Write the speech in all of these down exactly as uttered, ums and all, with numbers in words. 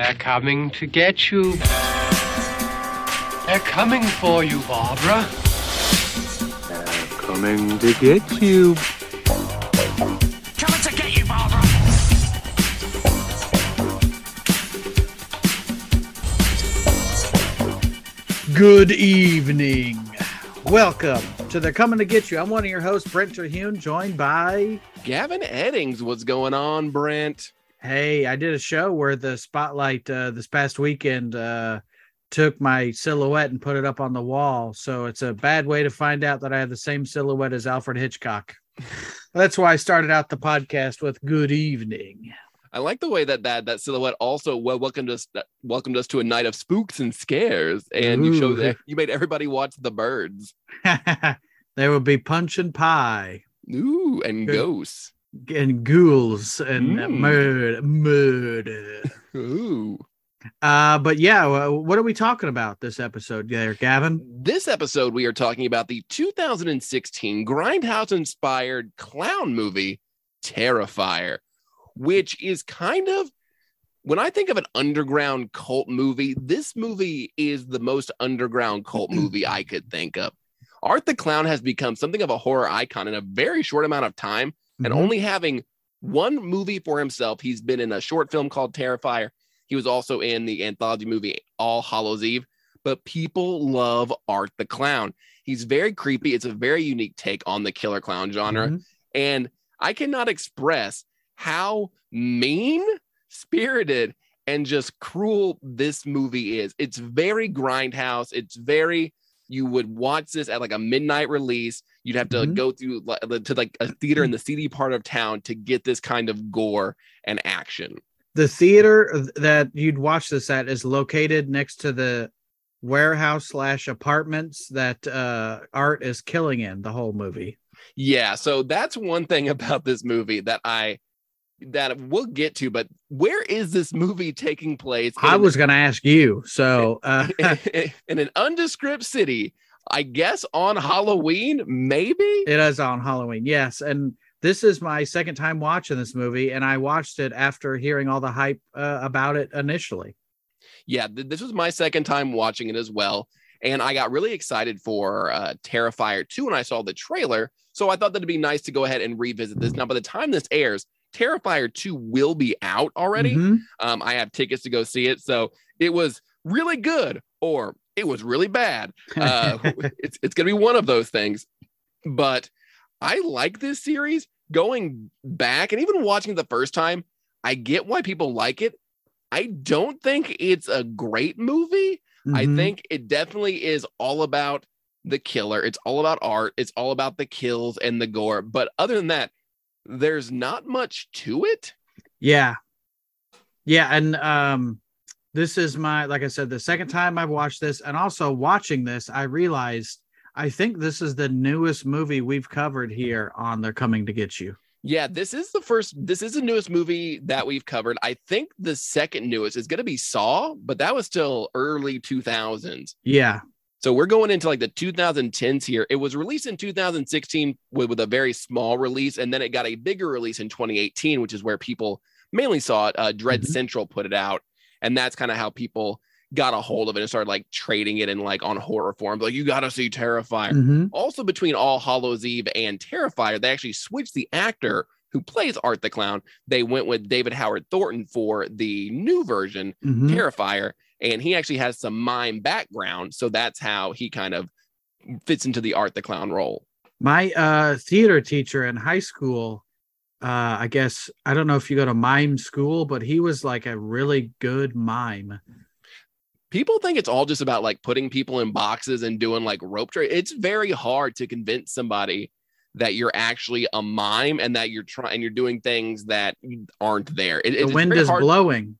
They're coming to get you. They're coming for you, Barbara. They're coming to get you. Coming to get you, Barbara. Good evening. Welcome to They're Coming to Get You. I'm one of your hosts, Brent Terhune, joined by Gavin Eddings. What's going on, Brent? Hey, I did a show where the spotlight uh, this past weekend uh, took my silhouette and put it up on the wall. So it's a bad way to find out that I have the same silhouette as Alfred Hitchcock. That's why I started out the podcast with good evening. I like the way that that, that silhouette also well, welcomed us welcomed us to a night of spooks and scares. And Ooh. you showed that you made everybody watch The Birds. There will be punch and pie. Ooh, and good. Ghosts. And ghouls and mm. murder, murder. Ooh. Uh, but yeah, what are we talking about this episode there, Gavin? This episode, we are talking about the two thousand sixteen Grindhouse-inspired clown movie, Terrifier, which is kind of, when I think of an underground cult movie, this movie is the most underground cult movie I could think of. Art the Clown has become something of a horror icon in a very short amount of time. And only having one movie for himself, he's been in a short film called Terrifier. He was also in the anthology movie All Hallows Eve. But people love Art the Clown. He's very creepy. It's a very unique take on the killer clown genre. Mm-hmm. And I cannot express how mean-spirited and just cruel this movie is. It's very Grindhouse. It's very... You would watch this at like a midnight release. You'd have to mm-hmm. go through like, to like a theater in the seedy part of town to get this kind of gore and action. The theater that you'd watch this at is located next to the warehouse slash apartments that uh, Art is killing in the whole movie. Yeah. So that's one thing about this movie that I, that we'll get to, but where is this movie taking place? I was going to ask you. So uh, in, in an nondescript city, I guess on Halloween, maybe it is on Halloween. Yes. And this is my second time watching this movie. And I watched it after hearing all the hype uh, about it initially. Yeah. Th- this was my second time watching it as well. And I got really excited for uh, Terrifier two when I saw the trailer. So I thought that'd be nice to go ahead and revisit this. Now, by the time this airs, Terrifier two will be out already. Mm-hmm. Um, I have tickets to go see it. So it was really good or it was really bad. Uh, it's it's going to be one of those things. But I like this series. Going back and even watching it the first time, I get why people like it. I don't think it's a great movie. Mm-hmm. I think it definitely is all about the killer. It's all about Art. It's all about the kills and the gore. But other than that, there's not much to it. Yeah. Yeah. And um, this is my, like I said, the second time I've watched this, and also watching this, I realized I think this is the newest movie we've covered here on They're Coming to Get You. Yeah, this is the first, this is the newest movie that we've covered. I think the second newest is going to be Saw, but that was still early two thousands. Yeah. So we're going into like the two thousand tens here. It was released in two thousand sixteen with, with a very small release, and then it got a bigger release in twenty eighteen, which is where people mainly saw it. Uh, Dread mm-hmm. Central put it out, and that's kind of how people got a hold of it and started like trading it in like on horror forums. Like, you got to see Terrifier. Mm-hmm. Also, between All Hallows Eve and Terrifier, they actually switched the actor who plays Art the Clown. They went with David Howard Thornton for the new version, mm-hmm. Terrifier. And he actually has some mime background. So that's how he kind of fits into the Art the Clown role. My uh, theater teacher in high school, uh, I guess, I don't know if you go to mime school, but he was like a really good mime. People think it's all just about like putting people in boxes and doing like rope trade. It's very hard to convince somebody that you're actually a mime and that you're trying, you're doing things that aren't there. It, the it's wind is hard. blowing.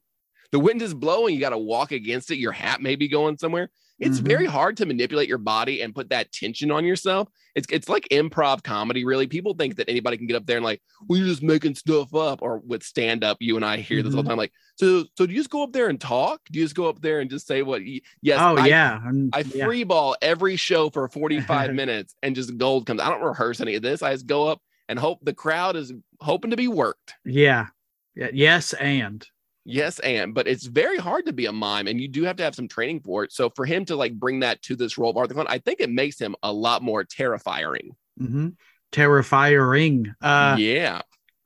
The wind is blowing. You got to walk against it. Your hat may be going somewhere. It's mm-hmm. very hard to manipulate your body and put that tension on yourself. It's it's like improv comedy, really. People think that anybody can get up there and like, well, you're just making stuff up. Or with stand up, you and I hear this mm-hmm. all the time. Like, so so do you just go up there and talk? Do you just go up there and just say what? You, yes. Oh, I, yeah. I'm, I free yeah. ball every show for forty-five minutes and just gold comes. I don't rehearse any of this. I just go up and hope the crowd is hoping to be worked. Yeah. Yes. And. Yes, and but it's very hard to be a mime, and you do have to have some training for it. So for him to like bring that to this role of Arthur Clown, I think it makes him a lot more terrifying. Mm-hmm. Terrifying. Uh, yeah.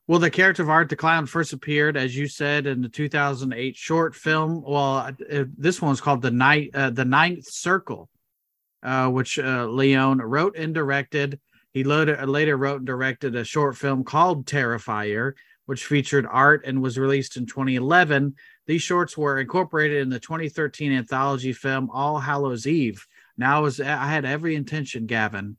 Well, the character of Art the Clown first appeared, as you said, in the two thousand eight short film. Well, uh, this one's called The Night, uh, The Ninth Circle, uh, which uh, Leon wrote and directed. He later, later wrote and directed a short film called Terrifier, which featured Art and was released in twenty eleven. These shorts were incorporated in the twenty thirteen anthology film All Hallows Eve. Now I, was, I had every intention, Gavin,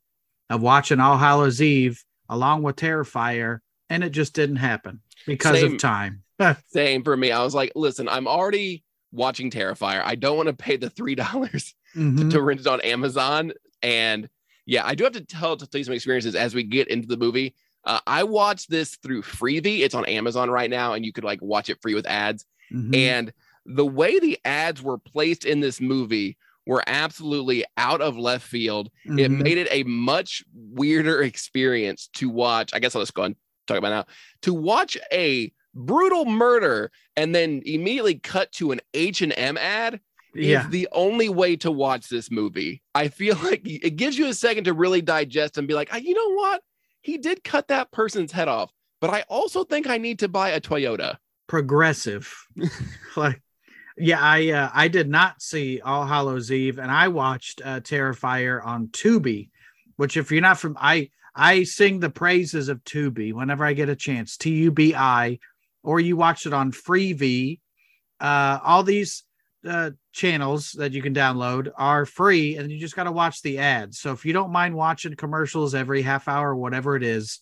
of watching All Hallows Eve along with Terrifier, and it just didn't happen because Same. of time. Same for me. I was like, listen, I'm already watching Terrifier. I don't want to pay the three dollars mm-hmm. to, to rent it on Amazon. And yeah, I do have to tell, to tell you some experiences as we get into the movie. Uh, I watched this through Freevee. It's on Amazon right now, and you could like watch it free with ads. Mm-hmm. And the way the ads were placed in this movie were absolutely out of left field. Mm-hmm. It made it a much weirder experience to watch. I guess I'll just go and talk about now. To watch a brutal murder and then immediately cut to an H and M ad yeah. is the only way to watch this movie. I feel like it gives you a second to really digest and be like, oh, you know what? He did cut that person's head off, but I also think I need to buy a Toyota. Progressive. Like, yeah, I uh, I did not see All Hallows Eve, and I watched uh, Terrifier on Tubi, which if you're not from, I I sing the praises of Tubi whenever I get a chance. T U B I, or you watch it on Freevee. Uh, all these uh, channels that you can download are free, and you just got to watch the ads. So if you don't mind watching commercials every half hour, whatever it is,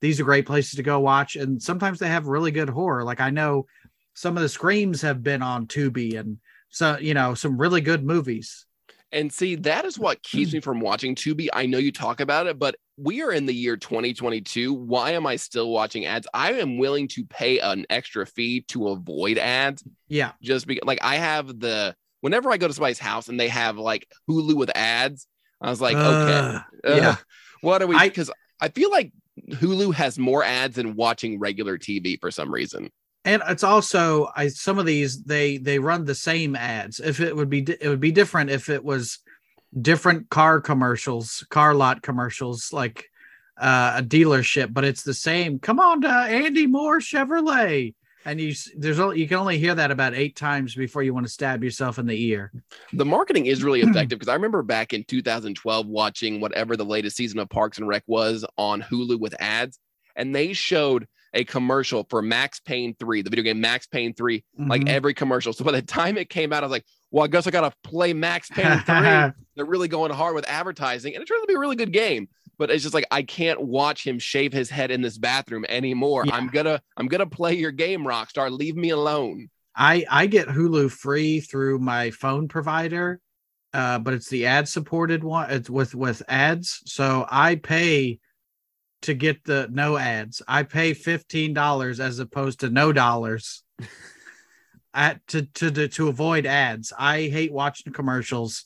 these are great places to go watch. And sometimes they have really good horror. Like I know some of the Screams have been on Tubi, and so, you know, some really good movies. And see, that is what keeps me from watching Tubi. I know you talk about it, but we are in the year twenty twenty-two. Why am I still watching ads? I am willing to pay an extra fee to avoid ads. Yeah. Just because, like, I have the, whenever I go to somebody's house and they have like Hulu with ads, I was like, uh, okay, uh, yeah. What are we? Because I, I feel like Hulu has more ads than watching regular T V for some reason. And it's also I, some of these they they run the same ads. If it would be it would be different if it was different car commercials, car lot commercials, like uh, a dealership. But it's the same. Come on, to Andy Moore Chevrolet, and you there's only, you can only hear that about eight times before you want to stab yourself in the ear. The marketing is really effective because I remember back in two thousand twelve watching whatever the latest season of Parks and Rec was on Hulu with ads, and they showed a commercial for Max Payne three, the video game Max Payne three, mm-hmm. like every commercial. So by the time it came out, I was like, well, I guess I got to play Max Payne three. They're really going hard with advertising, and it turned out to be a really good game, but it's just like, I can't watch him shave his head in this bathroom anymore. Yeah. I'm gonna, I'm gonna play your game, Rockstar. Leave me alone. I, I get Hulu free through my phone provider, uh, but it's the ad supported one. It's with, with ads. So I pay to get the no ads. I pay fifteen dollars as opposed to no dollars at to, to, to, to avoid ads. I hate watching commercials.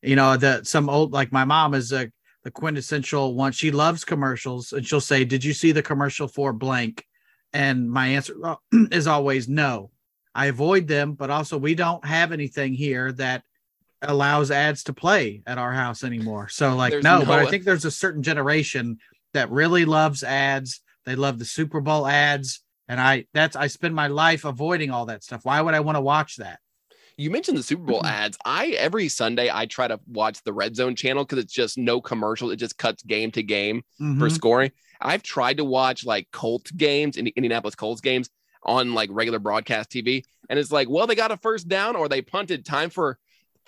You know, the, some old, like my mom is a, the quintessential one. She loves commercials, and she'll say, did you see the commercial for blank? And my answer is always no. I avoid them, but also we don't have anything here that allows ads to play at our house anymore. So like, no, no, but I think there's a certain generation that really loves ads. They love the Super Bowl ads. And I that's I spend my life avoiding all that stuff. Why would I want to watch that? You mentioned the Super Bowl ads. I every Sunday I try to watch the Red Zone channel because it's just no commercial. It just cuts game to game mm-hmm. for scoring. I've tried to watch like Colts games, Indianapolis Colts games on like regular broadcast T V. And it's like, well, they got a first down or they punted, time for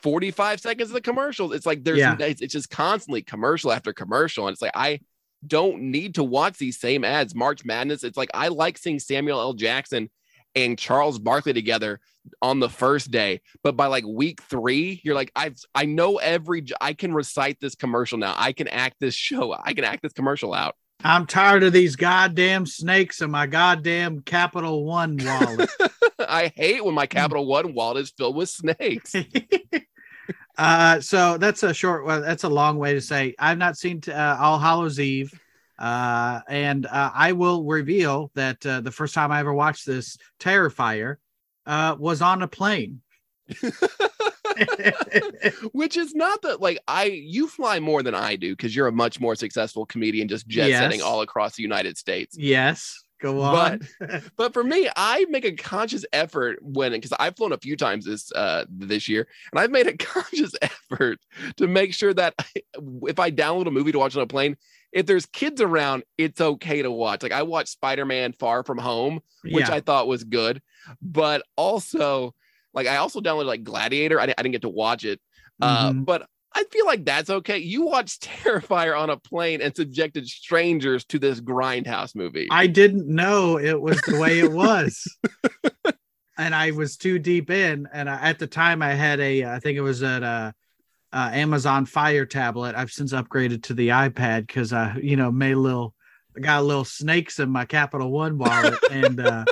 forty-five seconds of the commercials. It's like there's yeah. it's, it's just constantly commercial after commercial. And it's like I don't need to watch these same ads. March Madness, it's like I like seeing Samuel L. Jackson and Charles Barkley together on the first day, but by like week three you're like, I've I know every I can recite this commercial now. I can act this show I can act this commercial out. I'm tired of these goddamn snakes in my goddamn Capital One wallet. I hate when my Capital One wallet is filled with snakes. Uh, so that's a short, well, that's a long way to say I've not seen uh, All Hallows Eve. Uh, and uh, I will reveal that uh, the first time I ever watched this Terrifier uh, was on a plane. Which is not that, like, I you fly more than I do because you're a much more successful comedian, just jet yes. setting all across the United States. Yes. Go on. But, but for me, I make a conscious effort when, because I've flown a few times this uh, this year, and I've made a conscious effort to make sure that I, if I download a movie to watch on a plane, if there's kids around, it's okay to watch. Like, I watched Spider-Man Far From Home, which yeah. I thought was good. But also, like, I also downloaded, like, Gladiator. I, I didn't get to watch it. Mm-hmm. Uh, but I feel like that's okay. You watched Terrifier on a plane and subjected strangers to this Grindhouse movie. I didn't know it was the way it was. And I was too deep in. And I, at the time, I had a, I think it was an uh, uh, Amazon Fire tablet. I've since upgraded to the iPad because I, you know, made a little, I got a little snakes in my Capital One wallet. and uh,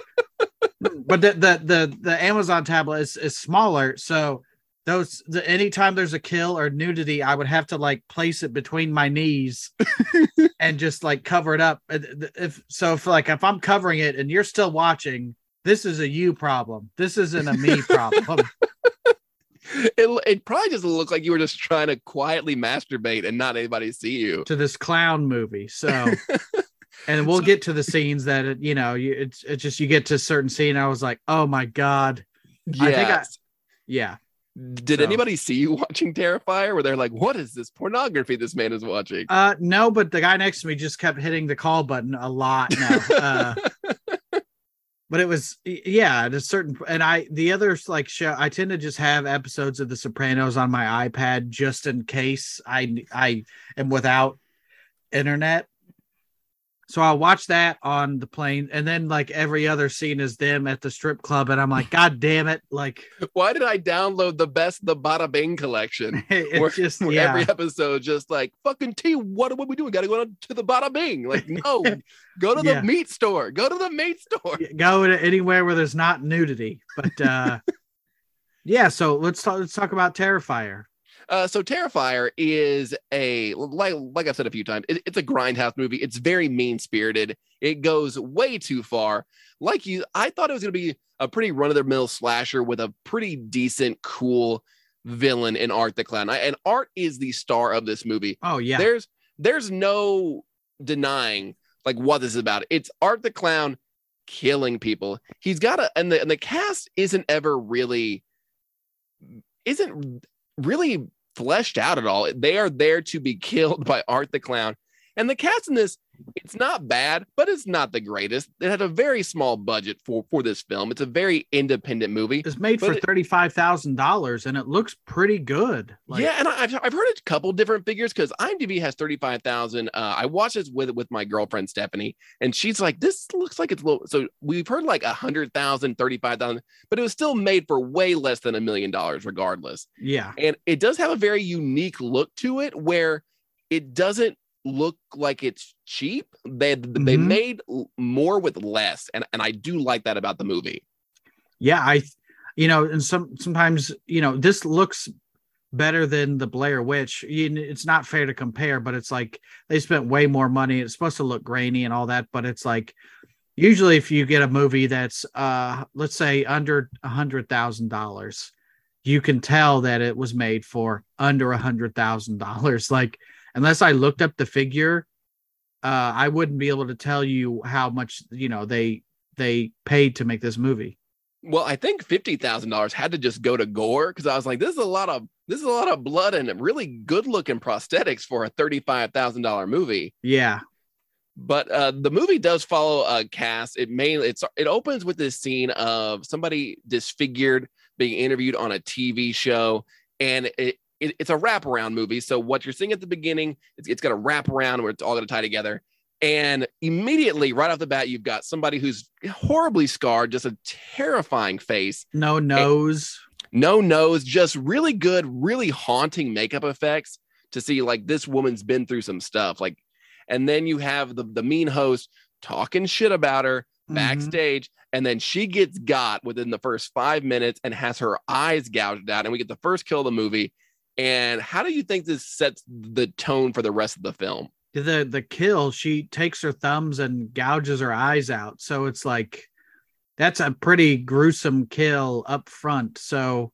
But the, the, the, the Amazon tablet is, is smaller. So Those the, anytime there's a kill or nudity, I would have to like place it between my knees and just like cover it up. If so, if like if I'm covering it and you're still watching, this is a you problem. This isn't a me problem. it it probably just looked like you were just trying to quietly masturbate and not anybody see you to this clown movie. So, and we'll so, get to the scenes that it, you know you, it's it's just you get to a certain scene. I was like, oh my god, yeah, I think I, yeah. Did so. anybody see you watching Terrifier? Where they're like, "What is this pornography this man is watching?" Uh, no, but the guy next to me just kept hitting the call button a lot. Now, uh, but it was yeah, at a certain and I the other like show I tend to just have episodes of The Sopranos on my iPad just in case I I am without internet, so I'll watch that on the plane. And then like every other scene is them at the strip club. And I'm like, God damn it. Like, why did I download the best, the Bada Bing collection? It's where, just where yeah. every episode just like fucking T what are we doing? Got to go to the Bada Bing. Like, no, go to the yeah. meat store, go to the meat store, go to anywhere where there's not nudity. But uh, yeah. So let's talk, let's talk about Terrifier. Uh, so Terrifier is a, like, like I've said a few times, it, it's a Grindhouse movie. It's very mean-spirited. It goes way too far. Like you, I thought it was going to be a pretty run-of-the-mill slasher with a pretty decent, cool villain in Art the Clown. I, and Art is the star of this movie. Oh, yeah. There's, there's no denying, like, what this is about. It's Art the Clown killing people. He's got a, and the, and the cast isn't ever really, isn't... really fleshed out at all. They are there to be killed by Art the Clown. And the cast in this, it's not bad, but it's not the greatest. It had a very small budget for, for this film. It's a very independent movie. It's made for thirty-five thousand dollars and it looks pretty good. Like, yeah, and I, I've, I've heard a couple different figures because IMDb has thirty-five thousand. Uh, I watched this with, with my girlfriend, Stephanie, and she's like, this looks like it's low. So we've heard like one hundred thousand, thirty-five thousand, but it was still made for way less than a million dollars regardless. Yeah. And it does have a very unique look to it where it doesn't look like it's cheap. They mm-hmm. they made more with less, and and I do like that about the movie. Yeah, I, you know, and some sometimes you know this looks better than the Blair Witch. It's not fair to compare, but it's like they spent way more money. It's supposed to look grainy and all that, but it's like usually if you get a movie that's uh let's say under a hundred thousand dollars, you can tell that it was made for under a hundred thousand dollars. Like, unless I looked up the figure, uh, I wouldn't be able to tell you how much, you know, they they paid to make this movie. Well, I think fifty thousand dollars had to just go to gore because I was like, this is a lot of this is a lot of blood and really good looking prosthetics for a thirty-five thousand dollars movie. Yeah. But uh, the movie does follow a cast. It mainly it's it opens with this scene of somebody disfigured being interviewed on a T V show, and it it's a wraparound movie. So what you're seeing at the beginning, it's, it's going to wrap around where it's all going to tie together. And immediately right off the bat, you've got somebody who's horribly scarred, just a terrifying face. No nose. No nose. Just really good, really haunting makeup effects to see like this woman's been through some stuff. Like, and then you have the, the mean host talking shit about her mm-hmm. backstage. And then she gets got within the first five minutes and has her eyes gouged out. And we get the first kill of the movie. And how do you think this sets the tone for the rest of the film? The the kill, she takes her thumbs and gouges her eyes out. So it's like that's a pretty gruesome kill up front. So,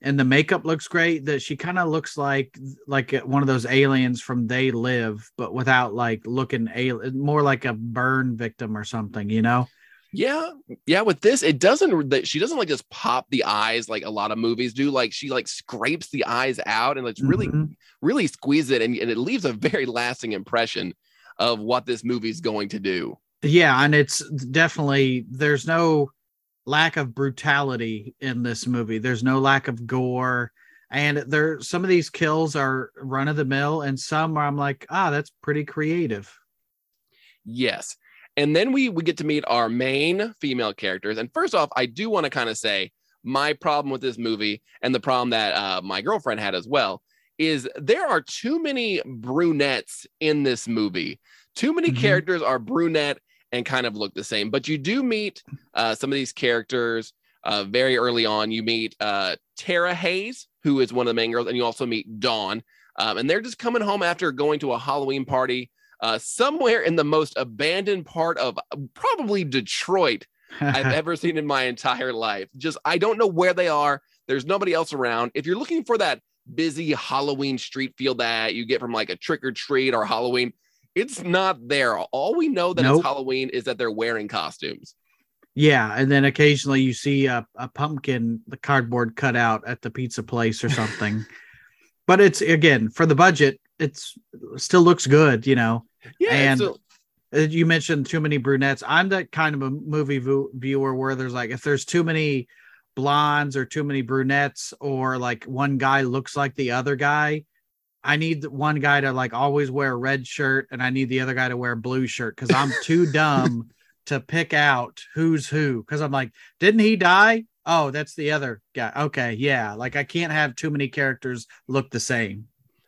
and the makeup looks great. That she kind of looks like like one of those aliens from They Live, but without like looking al- more like a burn victim or something, you know? Yeah, yeah. With this, it doesn't. She doesn't like just pop the eyes like a lot of movies do. Like she like scrapes the eyes out and like really, mm-hmm. really squeeze it, and, and it leaves a very lasting impression of what this movie's going to do. Yeah, and it's definitely there's no lack of brutality in this movie. There's no lack of gore, and there some of these kills are run of the mill, and some where I'm like, ah, that's pretty creative. Yes. And then we, we get to meet our main female characters. And first off, I do want to kind of say my problem with this movie and the problem that uh, my girlfriend had as well is there are too many brunettes in this movie. Too many mm-hmm. characters are brunette and kind of look the same. But you do meet uh, some of these characters uh, very early on. You meet uh, Tara Hayes, who is one of the main girls. And you also meet Dawn. Um, and they're just coming home after going to a Halloween party. Uh, somewhere in the most abandoned part of probably Detroit I've ever seen in my entire life. Just, I don't know where they are. There's nobody else around. If you're looking for that busy Halloween street feel that you get from like a trick or treat or Halloween, it's not there. All we know that nope. it's Halloween is that they're wearing costumes. Yeah. And then occasionally you see a, a pumpkin, the cardboard cutout at the pizza place or something. But it's, again, for the budget, it's still looks good, you know? Yeah. And so, you mentioned too many brunettes. I'm that kind of a movie vo- viewer where there's like, if there's too many blondes or too many brunettes, or like one guy looks like the other guy, I need one guy to like always wear a red shirt. And I need the other guy to wear a blue shirt. Cause I'm too dumb to pick out who's who. Cause I'm like, didn't he die? Oh, that's the other guy. Okay. Yeah. Like I can't have too many characters look the same.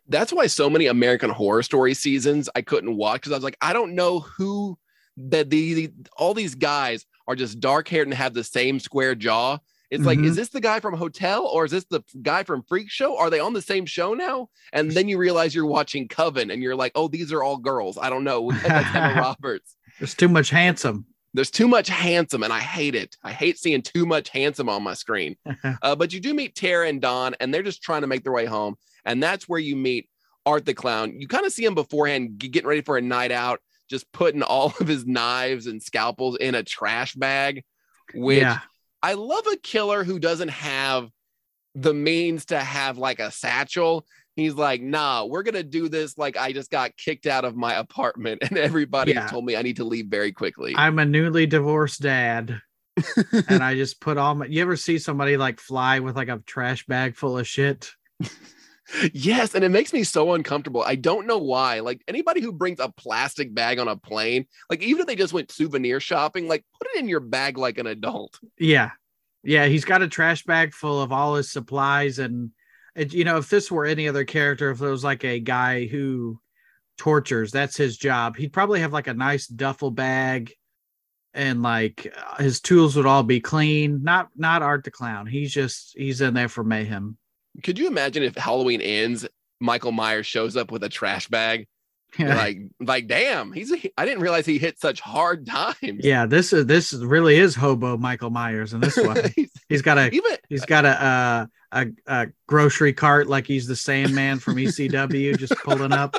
That's why so many American Horror Story seasons I couldn't watch, because I was like, I don't know who that the all these guys are just dark haired and have the same square jaw. It's mm-hmm. like, is this the guy from Hotel or is this the guy from Freak Show? Are they on the same show now? And then you realize you're watching Coven and you're like, oh, these are all girls. I don't know. That's Emma Roberts. There's too much handsome. There's too much handsome, and I hate it. I hate seeing too much handsome on my screen. Uh, but you do meet Tara and Don, and they're just trying to make their way home. And that's where you meet Art the Clown. You kind of see him beforehand getting ready for a night out, just putting all of his knives and scalpels in a trash bag, which yeah. I love a killer who doesn't have the means to have like a satchel. He's like, nah, we're going to do this. Like, I just got kicked out of my apartment and everybody yeah. told me I need to leave very quickly. I'm a newly divorced dad. And I just put all my, you ever see somebody like fly with like a trash bag full of shit? Yes. And it makes me so uncomfortable. I don't know why. Like anybody who brings a plastic bag on a plane, like even if they just went souvenir shopping, like put it in your bag like an adult. Yeah. Yeah. He's got a trash bag full of all his supplies and, you know, if this were any other character, if it was like a guy who tortures, that's his job. He'd probably have like a nice duffel bag and like his tools would all be clean. Not not Art the Clown. He's just he's in there for mayhem. Could you imagine if Halloween ends, Michael Myers shows up with a trash bag? Yeah. Like like, damn, he's I didn't realize he hit such hard times. Yeah, this is this really is hobo Michael Myers in this one. he's, he's got a even, he's got a uh A, a grocery cart like he's the Sandman from E C W, just pulling up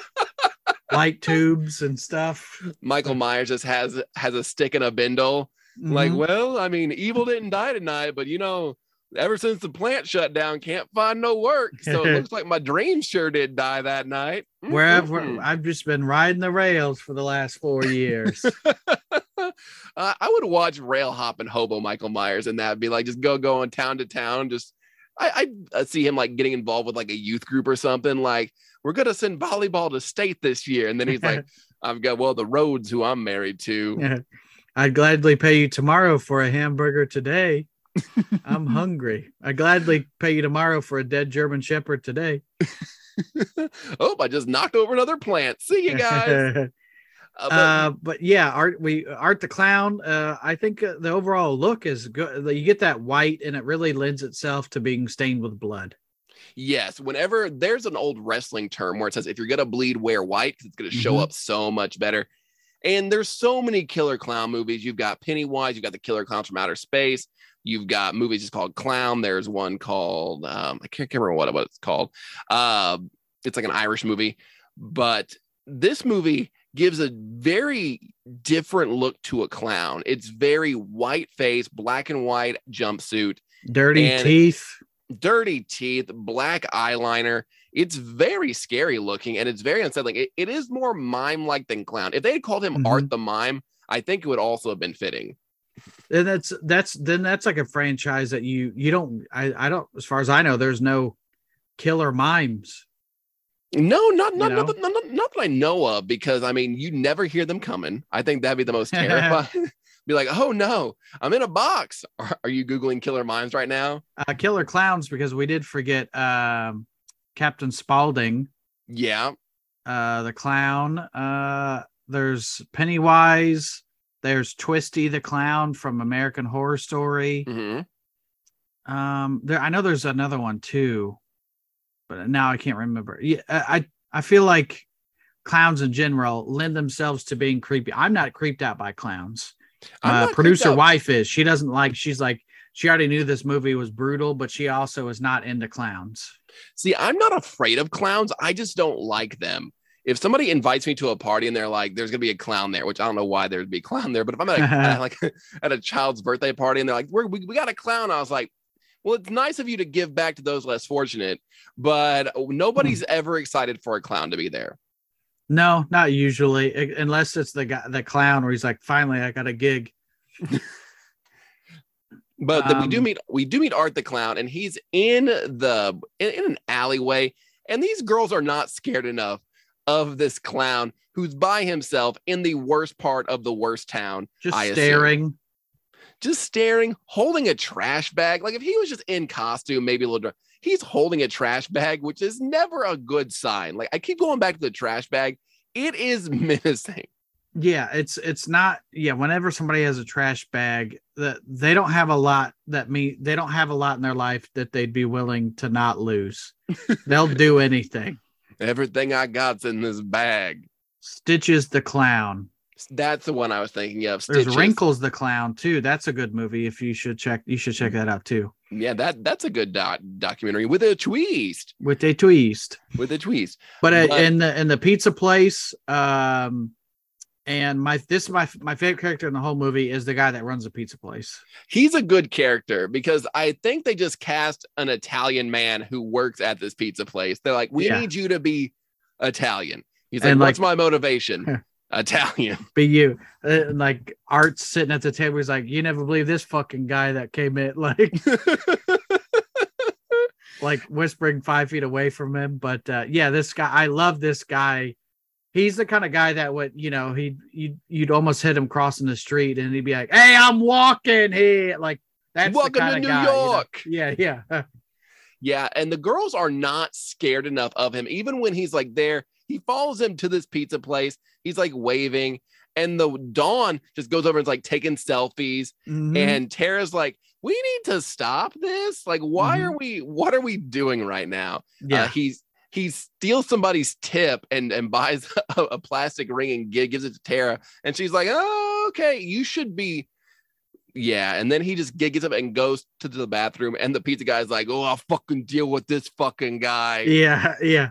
light tubes and stuff. Michael Myers just has has a stick and a bindle. Mm-hmm. Like, well, I mean, evil didn't die tonight, but you know, ever since the plant shut down, can't find no work. So it looks like my dream sure did die that night. Mm-hmm. Wherever I've just been riding the rails for the last four years. uh, I would watch rail hopping hobo Michael Myers, and that'd be like just go going town to town, just. I, I see him like getting involved with like a youth group or something like we're going to send volleyball to state this year. And then he's like, I've got, well, the Rhodes who I'm married to. Yeah. I'd gladly pay you tomorrow for a hamburger today. I'm hungry. I gladly pay you tomorrow for a dead German shepherd today. Oh, I just knocked over another plant. See you guys. Uh, but, uh, but yeah, Art we Art the Clown. Uh, I think uh, the overall look is good. You get that white, and it really lends itself to being stained with blood. Yes, whenever there's an old wrestling term where it says if you're gonna bleed, wear white because it's gonna mm-hmm. show up so much better. And there's so many killer clown movies. You've got Pennywise, you've got the Killer Klowns from Outer Space. You've got movies just called Clown. There's one called, um, I can't remember what, what it's called. Uh, it's like an Irish movie. But this movie gives a very different look to a clown. It's very white face, black and white jumpsuit. Dirty teeth. Dirty teeth, black eyeliner. It's very scary looking and it's very unsettling. It, it is more mime-like than clown. If they had called him mm-hmm. Art the Mime, I think it would also have been fitting. And that's that's then that's like a franchise that you you don't I, I don't as far as I know, there's no killer mimes. No, not not, you know? not, not, not, not that I know of, because I mean you never hear them coming. I think that'd be the most terrifying. Be like, oh no, I'm in a box. Are, are you Googling killer mimes right now? Uh, killer clowns, because we did forget um, Captain Spaulding. Yeah. Uh, the clown. Uh, there's Pennywise. There's Twisty the Clown from American Horror Story. Mm-hmm. Um, there, I know there's another one too, but now I can't remember. Yeah, I, I feel like clowns in general lend themselves to being creepy. I'm not creeped out by clowns. Uh, producer wife is. She doesn't like. She's like. She already knew this movie was brutal, but she also is not into clowns. See, I'm not afraid of clowns. I just don't like them. If somebody invites me to a party and they're like, "There's gonna be a clown there," which I don't know why there'd be a clown there, but if I'm at a, at like at a child's birthday party and they're like, We're, "We we got a clown," I was like, "Well, it's nice of you to give back to those less fortunate," but nobody's ever excited for a clown to be there. No, not usually, it, unless it's the guy, the clown, where he's like, "Finally, I got a gig." But um, the, we do meet, we do meet Art the Clown, and he's in the in, in an alleyway, and these girls are not scared enough of this clown who's by himself in the worst part of the worst town, just I staring, assume. just staring, holding a trash bag. Like if he was just in costume, maybe a little drunk. He's holding a trash bag, which is never a good sign. Like I keep going back to the trash bag. It is menacing. Yeah, it's it's not. Yeah, whenever somebody has a trash bag, that they don't have a lot that mean they don't have a lot in their life that they'd be willing to not lose. They'll do anything. Everything I got's in this bag. Stitches the Clown. That's the one I was thinking of. Stitches. There's Wrinkles the Clown too. That's a good movie. If you should check, you should check that out too. Yeah, that that's a good doc, documentary with a twist. With a twist. With a twist. But, but at, in the in the pizza place, um, and my this my my favorite character in the whole movie is the guy that runs the pizza place. He's a good character because I think they just cast an Italian man who works at this pizza place. They're like, we yeah. need you to be Italian. He's like, and what's like, my motivation? Italian. Be you. Uh, like Art's sitting at the table. He's like, you never believe this fucking guy that came in. Like, like whispering five feet away from him. But uh, yeah, this guy, I love this guy. He's the kind of guy that would, you know, he'd, you'd, you'd almost hit him crossing the street and he'd be like, hey, I'm walking here. Like, that's welcome the kind to of New guy, York. You know? Yeah, yeah. Yeah. And the girls are not scared enough of him, even when he's like there. He follows him to this pizza place. He's like waving. And the Dawn just goes over and is like taking selfies. Mm-hmm. And Tara's like, we need to stop this. Like, why mm-hmm. are we, what are we doing right now? Yeah. Uh, he's, he steals somebody's tip and, and buys a, a plastic ring and gives it to Tara. And she's like, oh, okay, you should be. Yeah. And then he just gets up and goes to the bathroom. And the pizza guy's like, oh, I'll fucking deal with this fucking guy. Yeah. Yeah.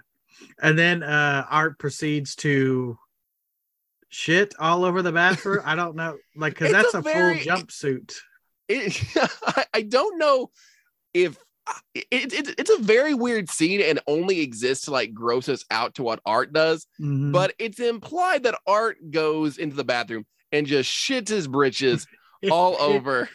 And then uh, Art proceeds to shit all over the bathroom. I don't know, like, because that's a, a very, full jumpsuit. It, it, I don't know if it, it, it's a very weird scene and only exists to like gross us out to what Art does. Mm-hmm. But it's implied that Art goes into the bathroom and just shits his britches all over.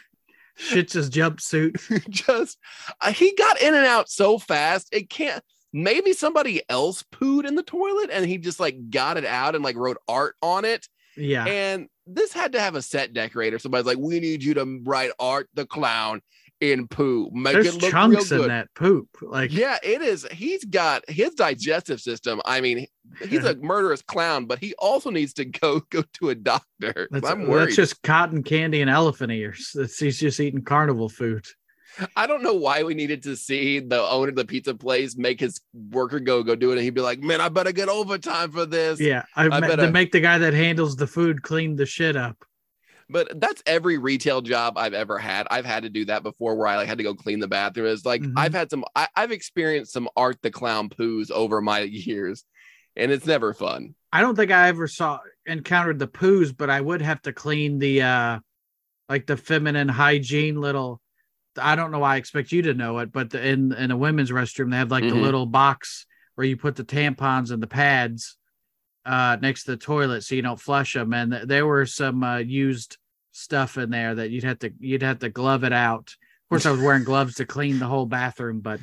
Shits his jumpsuit. Just uh, he got in and out so fast it can't. Maybe somebody else pooed in the toilet and he just like got it out and like wrote Art on it. Yeah. And this had to have a set decorator. Somebody's like, we need you to write Art the Clown in poo. Make There's it look chunks real good. In that poop. Like, yeah, it is. He's got his digestive system. I mean, he's a murderous clown, but he also needs to go go to a doctor. That's, I'm worried. That's just cotton candy and elephant ears. That's, he's just eating carnival food. I don't know why we needed to see the owner of the pizza place make his worker go go do it, and he'd be like, "Man, I better get overtime for this." Yeah, I, I better to make the guy that handles the food clean the shit up. But that's every retail job I've ever had. I've had to do that before, where I like had to go clean the bathroom. It's like mm-hmm. I've had some. I, I've experienced some Art the Clown poos over my years, and it's never fun. I don't think I ever saw encountered the poos, but I would have to clean the uh, like the feminine hygiene little. I don't know why I expect you to know it, but the, in, in a women's restroom, they have like mm-hmm. the little box where you put the tampons and the pads uh, next to the toilet so you don't flush them. And th- there were some uh, used stuff in there that you'd have to you'd have to glove it out. Of course, I was wearing gloves to clean the whole bathroom, but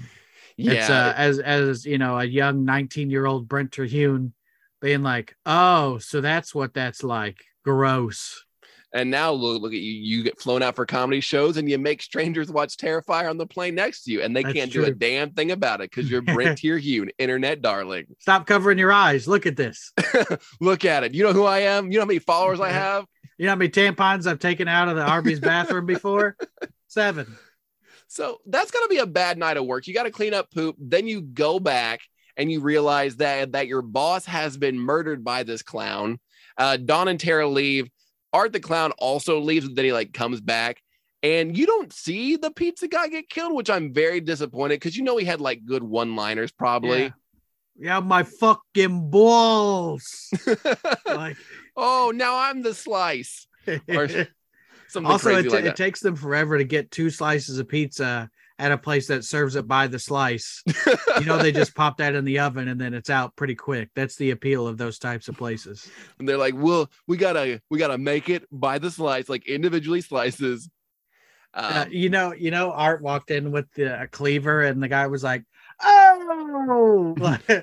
yeah. it's uh, as as you know, a young nineteen year old Brent Terhune being like, "Oh, so that's what that's like. Gross." And now look, look at you. You get flown out for comedy shows and you make strangers watch Terrifier on the plane next to you. And they That's can't true. do a damn thing about it because you're Brent Terhune, internet darling. Stop covering your eyes. Look at this. Look at it. You know who I am? You know how many followers I have? You know how many tampons I've taken out of the Arby's bathroom before? Seven. So that's going to be a bad night of work. You got to clean up poop. Then you go back and you realize that, that your boss has been murdered by this clown. Uh, Dawn and Tara leave. Art the Clown also leaves, and then he like comes back, and you don't see the pizza guy get killed, which I'm very disappointed because you know he had like good one-liners probably. Yeah, yeah my fucking balls. Like, oh, now I'm the slice. Or something also, crazy it, t- like that. It takes them forever to get two slices of pizza at a place that serves it by the slice. You know, they just pop that in the oven and then it's out pretty quick. That's the appeal of those types of places. And they're like, well, we gotta, we gotta make it by the slice, like individually slices. Um, uh, you know, you know, Art walked in with the, a cleaver and the guy was like, oh,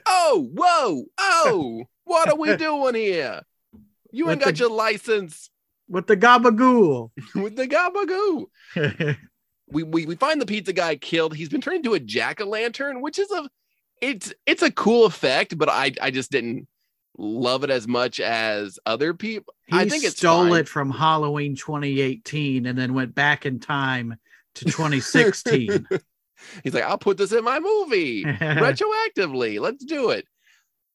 oh, whoa, oh, what are we doing here? You ain't got the, your license. With the gabagool. With the gabagool. We, we we find the pizza guy killed. He's been turned into a jack-o'-lantern, which is a it's it's a cool effect, but I, I just didn't love it as much as other people. He I think it's stole fine. it from Halloween twenty eighteen and then went back in time to twenty sixteen. He's like, I'll put this in my movie retroactively. Let's do it.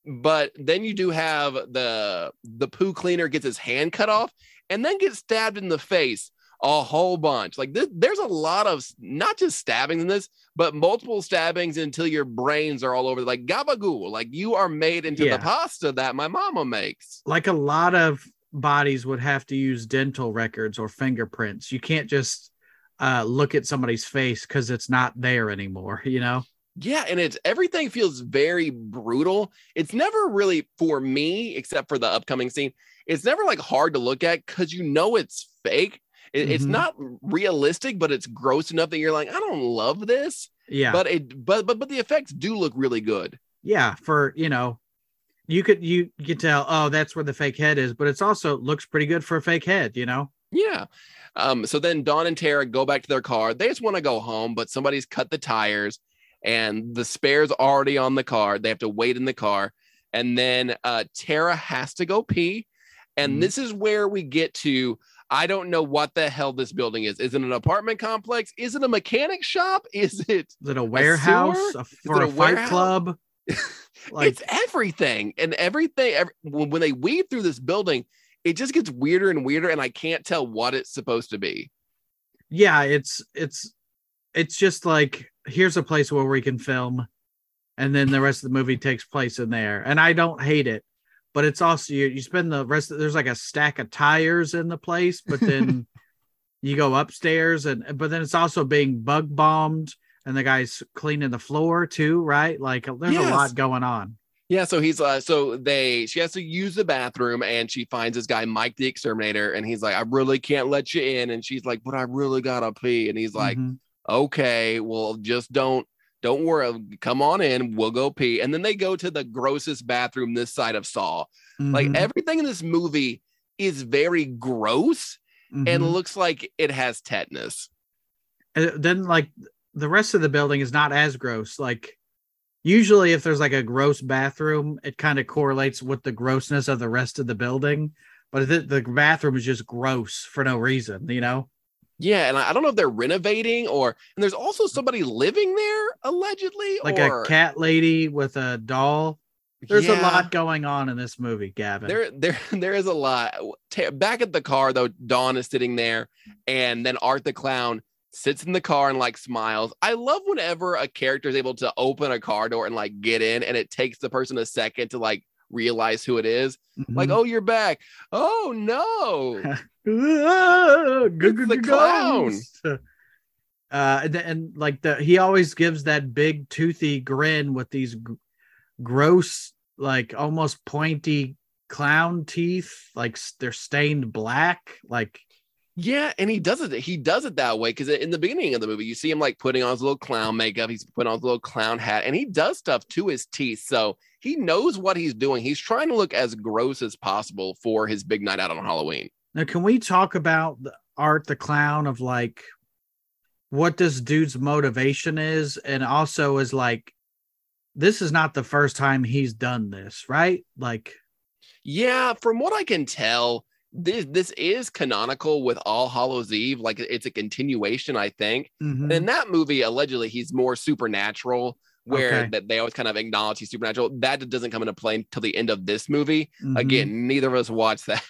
But then you do have the the poo cleaner gets his hand cut off and then gets stabbed in the face. A whole bunch. Like this, there's a lot of not just stabbings in this, but multiple stabbings until your brains are all over. Like gabagool, like you are made into yeah. the pasta that my mama makes. Like a lot of bodies would have to use dental records or fingerprints. You can't just uh, look at somebody's face because it's not there anymore. You know? Yeah, and it's everything feels very brutal. It's never really for me, except for the upcoming scene. It's never like hard to look at because you know it's fake. It's mm-hmm. not realistic, but it's gross enough that you're like, I don't love this. Yeah. But it, but but but the effects do look really good. Yeah. For you know, you could you could tell, oh, that's where the fake head is, but it's also looks pretty good for a fake head, you know. Yeah. Um. So then Dawn and Tara go back to their car. They just want to go home, but somebody's cut the tires, and the spare's already on the car. They have to wait in the car, and then uh, Tara has to go pee, and mm-hmm. this is where we get to. I don't know what the hell this building is. Is it an apartment complex? Is it a mechanic shop? Is it, is it a warehouse a for a, a fight club? Like, it's everything and everything. Every, when they weave through this building, it just gets weirder and weirder, and I can't tell what it's supposed to be. Yeah, it's it's it's just like here's a place where we can film, and then the rest of the movie takes place in there. And I don't hate it. But it's also, you, you spend the rest of, there's like a stack of tires in the place, but then you go upstairs and, but then it's also being bug bombed and the guy's cleaning the floor too, right? Like there's yes. a lot going on. Yeah. So he's, uh, so they, she has to use the bathroom and she finds this guy, Mike the Exterminator. And he's like, I really can't let you in. And she's like, but I really gotta pee. And he's like, mm-hmm. okay, well just don't. Don't worry, come on in, we'll go pee. And then they go to the grossest bathroom this side of Saw. Mm-hmm. Like everything in this movie is very gross mm-hmm. and looks like it has tetanus. And then like the rest of the building is not as gross. Like usually if there's like a gross bathroom, it kind of correlates with the grossness of the rest of the building. But the, the bathroom is just gross for no reason, you know? Yeah, and I, I don't know if they're renovating or... And there's also somebody living there, allegedly. Like or... a cat lady with a doll. There's yeah. a lot going on in this movie, Gavin. There, there, there is a lot. Back at the car, though, Dawn is sitting there, and then Art the Clown sits in the car and, like, smiles. I love whenever a character is able to open a car door and, like, get in, and it takes the person a second to, like, realize who it is. Mm-hmm. Like, oh, you're back. Oh, no. It's the clown. Uh, and, and, like, the he always gives that big toothy grin with these gr- gross, like, almost pointy clown teeth. Like, they're stained black. Like... Yeah, and he does it. He does it that way because in the beginning of the movie, you see him like putting on his little clown makeup. He's putting on his little clown hat, and he does stuff to his teeth. So he knows what he's doing. He's trying to look as gross as possible for his big night out on Halloween. Now, can we talk about the Art the Clown of like what this dude's motivation is, and also is like this is not the first time he's done this, right? Like, yeah, from what I can tell. This this is canonical with All Hallows Eve. Like, it's a continuation, I think. Mm-hmm. And in that movie, allegedly, he's more supernatural, where okay. that they always kind of acknowledge he's supernatural. That doesn't come into play until the end of this movie. Mm-hmm. Again, neither of us watched that.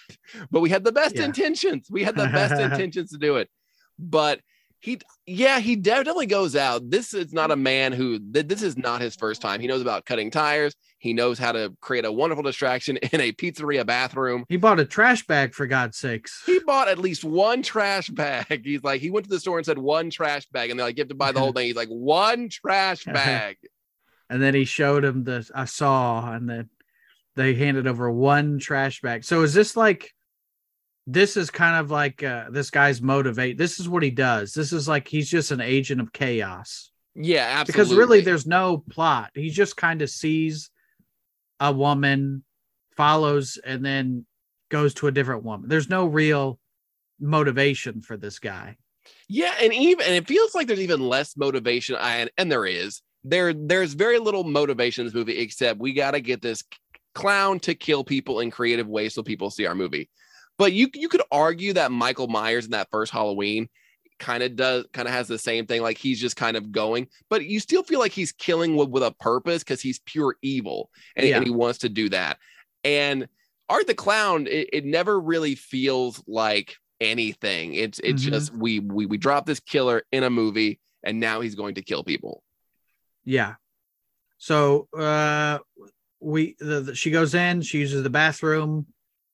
But we had the best yeah. intentions. We had the best intentions to do it. But he, yeah, he definitely goes out. This is not a man who, th- this is not his first time. He knows about cutting tires. He knows how to create a wonderful distraction in a pizzeria bathroom. He bought a trash bag, for God's sakes. He bought at least one trash bag. He's like, he went to the store and said one trash bag. And they're like, you have to buy the whole thing. He's like, one trash bag. And then he showed him the, I saw, and then they handed over one trash bag. So is this like, this is kind of like uh, this guy's motivate. This is what he does. This is like he's just an agent of chaos. Yeah, absolutely. Because really there's no plot. He just kind of sees a woman, follows, and then goes to a different woman. There's no real motivation for this guy. Yeah, and even and it feels like there's even less motivation. And, and there is. There, there's very little motivation in this movie, except we got to get this clown to kill people in creative ways so people see our movie. But you you could argue that Michael Myers in that first Halloween kind of does kind of has the same thing. Like he's just kind of going, but you still feel like he's killing with, with a purpose because he's pure evil and, yeah. and he wants to do that. And Art the Clown, it, it never really feels like anything. It's it's mm-hmm. just we we we drop this killer in a movie and now he's going to kill people. Yeah. So uh, we the, the, she goes in, she uses the bathroom.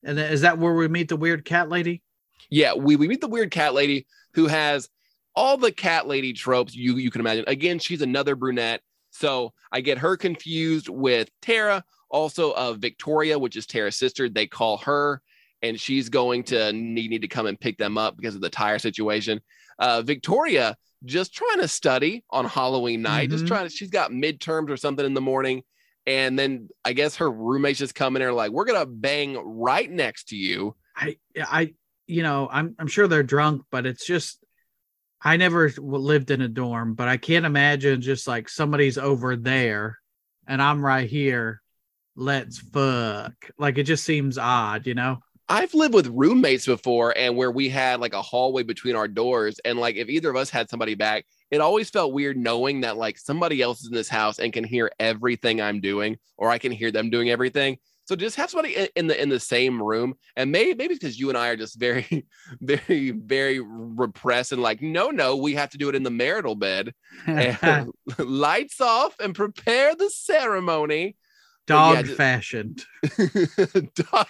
And is that where we meet the weird cat lady? Yeah, we, we meet the weird cat lady who has all the cat lady tropes you, you can imagine. Again, she's another brunette. So I get her confused with Tara, also uh, Victoria, which is Tara's sister. They call her and she's going to need, need to come and pick them up because of the tire situation. Uh, Victoria just trying to study on Halloween night. Mm-hmm. Just trying to, she's got midterms or something in the morning. And then I guess her roommates just come in and are like, we're going to bang right next to you. I, I, you know, I'm, I'm sure they're drunk, but it's just, I never lived in a dorm, but I can't imagine just like somebody's over there and I'm right here. Let's fuck. Like, it just seems odd, you know? I've lived with roommates before and where we had like a hallway between our doors. And like, if either of us had somebody back, it always felt weird knowing that like somebody else is in this house and can hear everything I'm doing, or I can hear them doing everything. So just have somebody in, in the in the same room, and maybe maybe because you and I are just very, very, very repressed and like, no, no, we have to do it in the marital bed. And lights off and prepare the ceremony. Dog yeah, just... fashioned. Dog...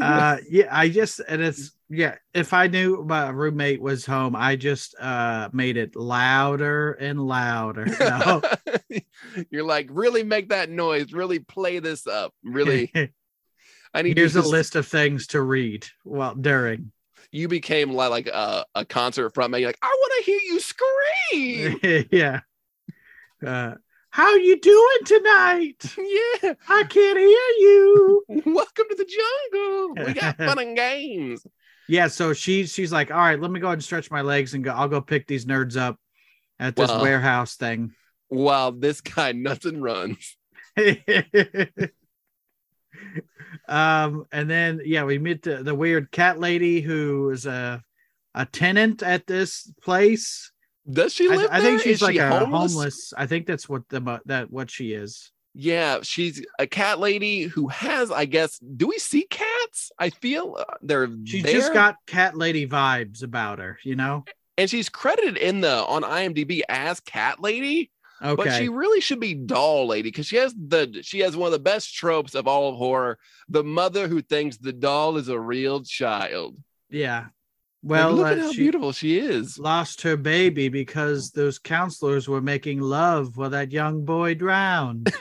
Uh, yeah, I just, and it's, yeah, if I knew my roommate was home, I just uh, made it louder and louder. No. You're like, really make that noise, really play this up, really. I need Here's a just... list of things to read while during. You became like a, a concert frontman. You're like, I want to hear you scream. Yeah. Uh, how you doing tonight? Yeah. I can't hear you. Welcome to the jungle. We got fun and games. Yeah, so she, she's like, all right, let me go ahead and stretch my legs and go. I'll go pick these nerds up at this well, warehouse thing. While this guy nuts and runs. Um, and then, yeah, we meet the, the weird cat lady who is a a tenant at this place. Does she live I, there? I think she's is like she a homeless? homeless. I think that's what the that what she is. Yeah, she's a cat lady who has, I guess, do we see cats? I feel they're She's there. Just got cat lady vibes about her, you know? And she's credited in the on IMDb as cat lady. Okay. But she really should be doll lady, because she has the she has one of the best tropes of all of horror. The mother who thinks the doll is a real child. Yeah. Well, like, look at uh, how she beautiful she is. Lost her baby because those counselors were making love while that young boy drowned.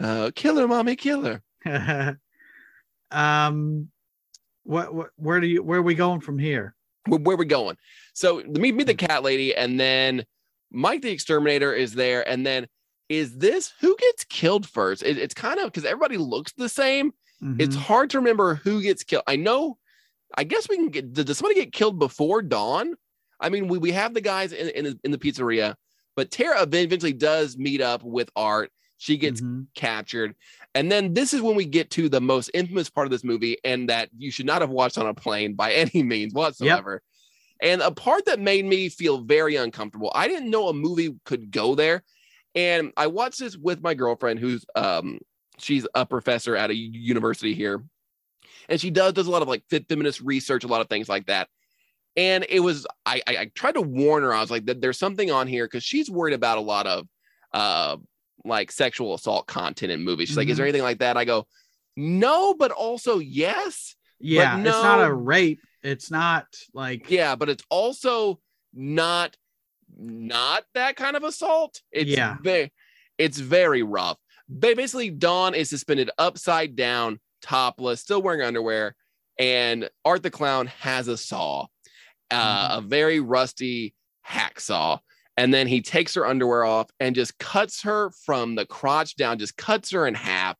uh, kill her, mommy, kill her. um, what, what? Where do you? Where are we going from here? Where, where are we going? So meet meet the cat lady, and then Mike the Exterminator is there, and then is this who gets killed first? It, it's kind of because everybody looks the same. Mm-hmm. It's hard to remember who gets killed. I know, I guess we can get, does somebody get killed before dawn? I mean, we, we have the guys in, in, in the pizzeria, but Tara eventually does meet up with Art. She gets mm-hmm. captured. And then this is when we get to the most infamous part of this movie, and that you should not have watched on a plane by any means whatsoever. Yep. And a part that made me feel very uncomfortable. I didn't know a movie could go there. And I watched this with my girlfriend who's, um, she's a professor at a university here, and she does does a lot of like feminist research, a lot of things like that. And it was I I, I tried to warn her. I was like, there's something on here, because she's worried about a lot of uh like sexual assault content in movies. She's mm-hmm. like, is there anything like that? I go, no, but also yes. Yeah, no. It's not a rape. It's not like yeah, but it's also not not that kind of assault. It's yeah, very, it's very rough. Basically, Dawn is suspended upside down, topless, still wearing underwear, and Art the Clown has a saw, uh, mm-hmm. a very rusty hacksaw, and then he takes her underwear off and just cuts her from the crotch down, just cuts her in half,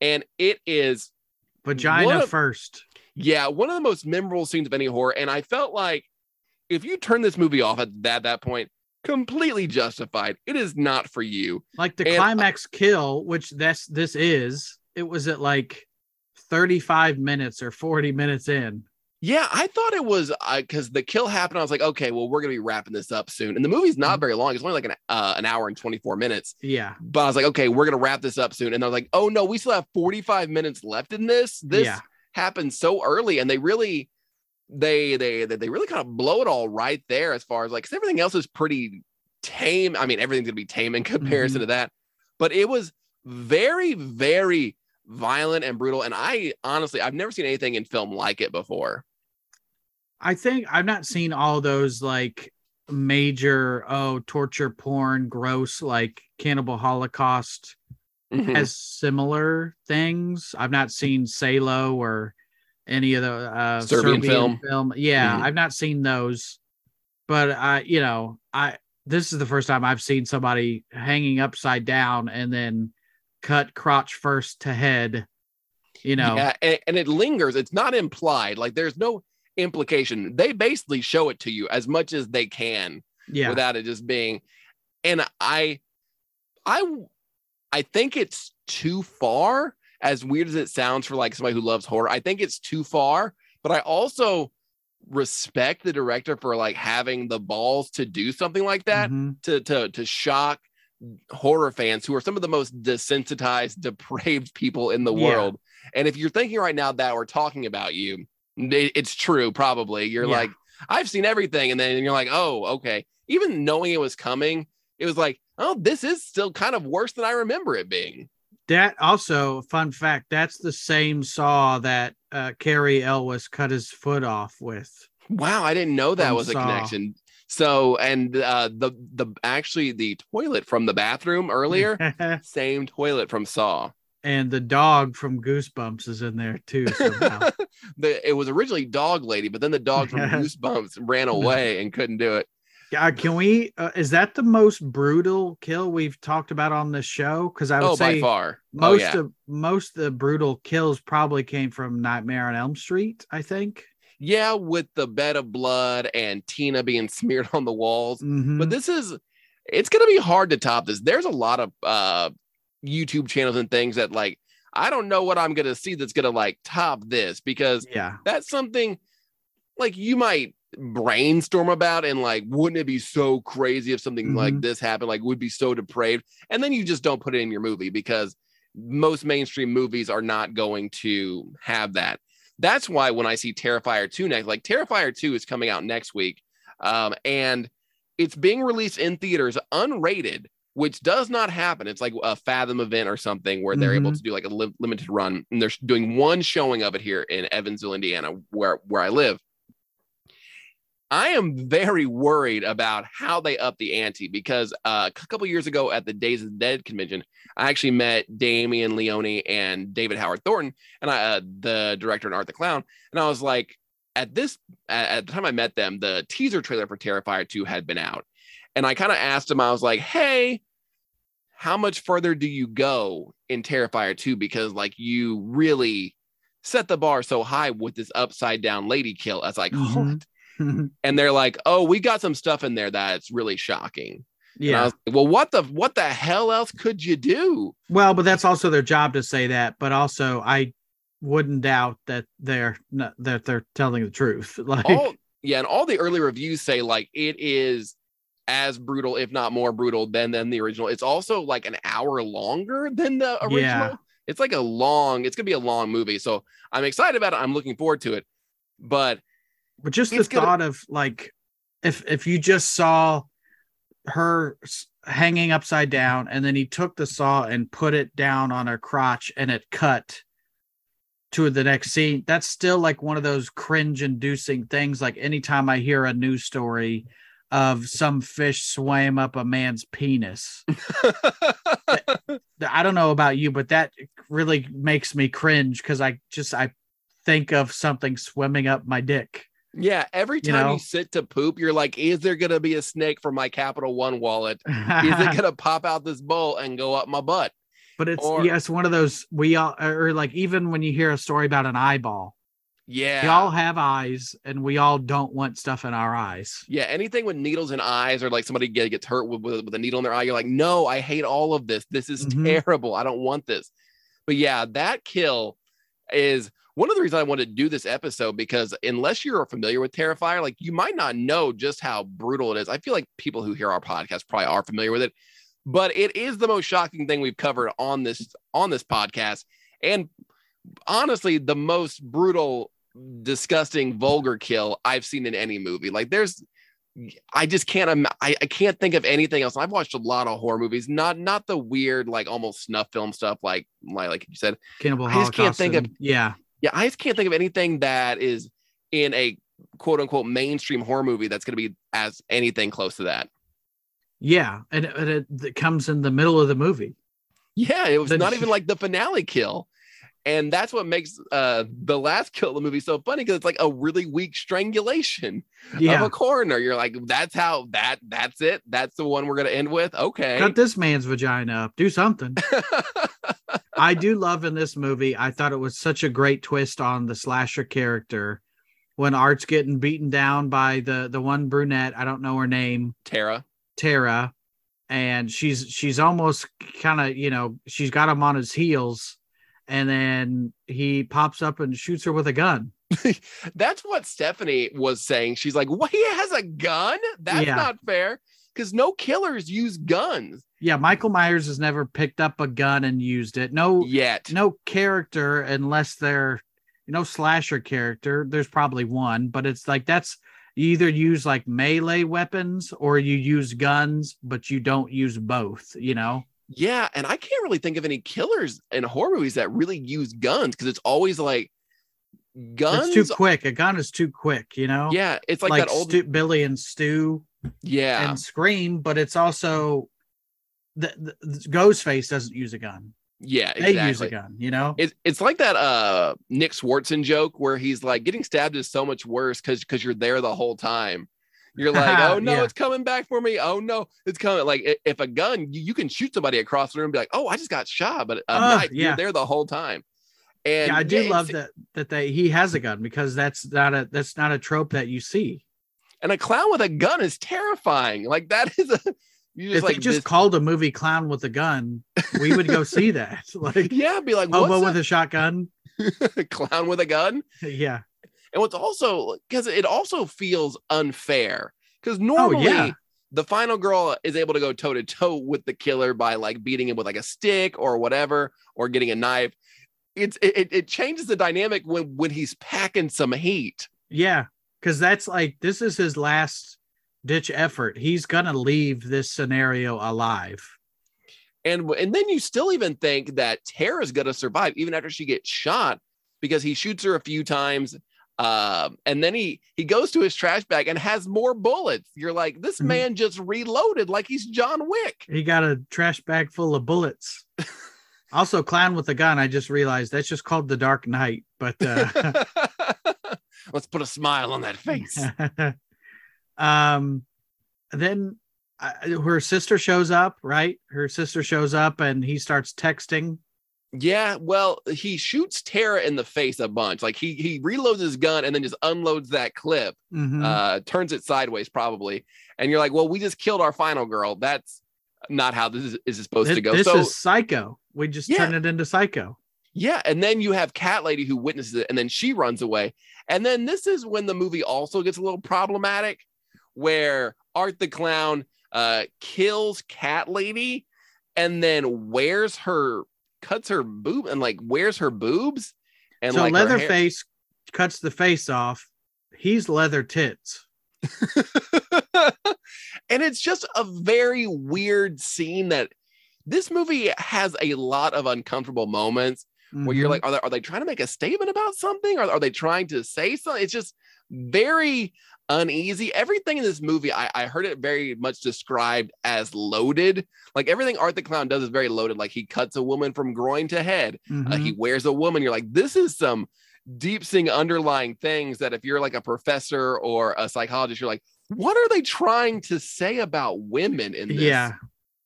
and it is... Vagina of, first. Yeah, one of the most memorable scenes of any horror, and I felt like if you turn this movie off at that, that point... completely justified. It is not for you. Like the and, climax uh, kill, which this this is, it was at like thirty-five minutes or forty minutes in. Yeah, I thought it was because uh, the kill happened. I was like, okay, well, we're gonna be wrapping this up soon. And the movie's not very long. It's only like an uh, an hour and twenty-four minutes. Yeah. But I was like, okay, we're gonna wrap this up soon. And I was like, oh no, we still have forty-five minutes left in this. This yeah. happened so early, and they really. They, they they they really kind of blow it all right there as far as like, because everything else is pretty tame. I mean, everything's going to be tame in comparison mm-hmm. to that. But it was very, very violent and brutal. And I honestly, I've never seen anything in film like it before. I think I've not seen all those like major, oh, torture porn, gross, like Cannibal Holocaust mm-hmm. as similar things. I've not seen Salo or... any of the uh, Serbian, Serbian film, film. Yeah, mm-hmm. I've not seen those, but I, you know, I this is the first time I've seen somebody hanging upside down and then cut crotch first to head. You know, yeah, and, and it lingers. It's not implied. Like there's no implication. They basically show it to you as much as they can, yeah. without it just being. And I, I, I think it's too far. As weird as it sounds for like somebody who loves horror, I think it's too far, but I also respect the director for like having the balls to do something like that, mm-hmm. to, to, to shock horror fans who are some of the most desensitized, depraved people in the yeah. world. And if you're thinking right now that we're talking about you, it, it's true. Probably you're yeah. like, I've seen everything. And then you're like, oh, okay. Even knowing it was coming, it was like, oh, this is still kind of worse than I remember it being. That also, fun fact, that's the same saw that uh, Cary Elwes cut his foot off with. Wow, I didn't know that was Saw. A connection. So, and uh, the the actually the toilet from the bathroom earlier, same toilet from Saw. And the dog from Goosebumps is in there too. Somehow. the, it was originally Dog Lady, but then the dog from Goosebumps ran away and couldn't do it. Uh, can we? Uh, is that the most brutal kill we've talked about on this show? Because I would oh, say by far. most oh, yeah. of most of the brutal kills probably came from Nightmare on Elm Street. I think. Yeah, with the bed of blood and Tina being smeared on the walls. Mm-hmm. But this is, it's going to be hard to top this. There's a lot of uh, YouTube channels and things that, like, I don't know what I'm going to see that's going to, like, top this, because yeah. that's something, like, you might brainstorm about and, like, wouldn't it be so crazy if something mm-hmm. like this happened? Like, would be so depraved. And then you just don't put it in your movie because most mainstream movies are not going to have that. That's why when I see Terrifier two next, like, Terrifier two is coming out next week, um, and it's being released in theaters unrated, which does not happen. It's like a Fathom event or something where they're mm-hmm. able to do like a li- limited run, and they're doing one showing of it here in Evansville, Indiana, where, where I live. I am very worried about how they up the ante, because uh, a couple years ago at the Days of the Dead convention, I actually met Damien Leone and David Howard Thornton, and I, uh, the director and Art the Clown. And I was like, at this, at, at the time I met them, the teaser trailer for Terrifier two had been out. And I kind of asked him, I was like, hey, how much further do you go in Terrifier two? Because, like, you really set the bar so high with this upside down lady kill. I was like, mm-hmm. what? And they're like, oh, we got some stuff in there that's really shocking. Yeah. And I was like, well, what the, what the hell else could you do? Well, but that's also their job to say that. But also, I wouldn't doubt that they're not, that they're telling the truth. Like, all, yeah. And all the early reviews say, like, it is as brutal, if not more brutal, than than the original. It's also like an hour longer than the original. Yeah. It's like a long, it's gonna be a long movie. So I'm excited about it. I'm looking forward to it. But but just the thought gonna... of like, if if you just saw her hanging upside down, and then he took the saw and put it down on her crotch, and it cut to the next scene, that's still like one of those cringe-inducing things. Like, anytime I hear a news story of some fish swam up a man's penis. I don't know about you, but that really makes me cringe, because I just, I think of something swimming up my dick. Yeah, every time you know? you sit to poop, you're like, is there going to be a snake from my Capital One wallet? Is it going to pop out this bowl and go up my butt? But it's, or, yeah, it's one of those, we all, or like, even when you hear a story about an eyeball, yeah, we all have eyes, and we all don't want stuff in our eyes. Yeah, anything with needles in eyes, or like somebody get, gets hurt with, with, with a needle in their eye, you're like, no, I hate all of this. This is mm-hmm. terrible. I don't want this. But yeah, that kill is one of the reasons I wanted to do this episode, because unless you're familiar with Terrifier, like, you might not know just how brutal it is. I feel like people who hear our podcast probably are familiar with it, but it is the most shocking thing we've covered on this on this podcast, and honestly, the most brutal, disgusting, vulgar kill I've seen in any movie. Like, there's, I just can't, Im- I, I can't think of anything else. I've watched a lot of horror movies, not, not the weird, like, almost snuff film stuff. Like, like, like you said, Cannibal I just Holocaust can't think and, of, yeah. Yeah. I just can't think of anything that is in a quote unquote mainstream horror movie that's going to be as anything close to that. Yeah. And, and it, it comes in the middle of the movie. Yeah. It was then not she- even like the finale kill. And that's what makes uh, the last kill of the movie so funny, because it's like a really weak strangulation yeah. of a coroner. You're like, that's how that that's it. That's the one we're going to end with. OK, cut this man's vagina up. Do something. I do love in this movie, I thought it was such a great twist on the slasher character when Art's getting beaten down by the the one brunette. I don't know her name. Tara. Tara. And she's she's almost kind of, you know, she's got him on his heels. And then he pops up and shoots her with a gun. That's what Stephanie was saying. She's like, "What? He has a gun? That's yeah. not fair." Because no killers use guns. Yeah, Michael Myers has never picked up a gun and used it. No, yet. No character, unless they're, you know, slasher character. There's probably one, but it's like, that's, you either use like melee weapons or you use guns, but you don't use both. You know. Yeah, and I can't really think of any killers in horror movies that really use guns, because it's always like guns. It's too quick. A gun is too quick, you know? Yeah, it's like, like that old Stu- Billy and Stu yeah. and Scream, but it's also the, the, the Ghostface doesn't use a gun. Yeah, exactly. They use a gun, you know? It's, it's like that uh, Nick Swartzen joke where he's like, getting stabbed is so much worse because because you're there the whole time. You're like, oh no, yeah. it's coming back for me. Oh no, it's coming. Like, if a gun, you, you can shoot somebody across the room and be like, oh, I just got shot, but uh, oh, not, yeah. you're there the whole time. And yeah, I do yeah, love that that they he has a gun, because that's not a that's not a trope that you see. And a clown with a gun is terrifying. Like, that is a You just if like, they just this... called a movie Clown with a Gun, we would go see that. Like, yeah, be like, Hobo with a Shotgun. Clown with a Gun? Yeah. And what's also, because it also feels unfair. Because normally, oh, yeah. the final girl is able to go toe to toe with the killer by like beating him with like a stick or whatever, or getting a knife. It's it, it changes the dynamic when, when he's packing some heat. Yeah, because that's like, this is his last ditch effort. He's going to leave this scenario alive. And, and then you still even think that Tara's going to survive even after she gets shot, because he shoots her a few times. Um, and then he, he goes to his trash bag and has more bullets. You're like, this man just reloaded like he's John Wick. He got a trash bag full of bullets. Also, Clown with a Gun, I just realized that's just called The Dark Knight. But uh... let's put a smile on that face. um, then uh, her sister shows up, right? Her sister shows up and he starts texting. Yeah, well, he shoots Tara in the face a bunch. Like he he reloads his gun and then just unloads that clip, mm-hmm. uh, turns it sideways probably. And you're like, well, we just killed our final girl. That's not how this is, is supposed this, to go. This so, is Psycho. We just yeah. turned it into Psycho. Yeah, and then you have Cat Lady who witnesses it, and then she runs away. And then this is when the movie also gets a little problematic, where Art the Clown uh, kills Cat Lady and then wears her... cuts her boob and like wears her boobs, and so like Leatherface cuts the face off. He's leather tits. And it's just a very weird scene. That this movie has a lot of uncomfortable moments, mm-hmm. where you're like, are they, are they trying to make a statement about something, or are they trying to say something? It's just very uneasy. Everything in this movie, I, I heard it very much described as loaded. Like everything Art the Clown does is very loaded. Like he cuts a woman from groin to head. Mm-hmm. Uh, he wears a woman. You're like, this is some deep-seeing underlying things that if you're like a professor or a psychologist, you're like, what are they trying to say about women in this? Yeah.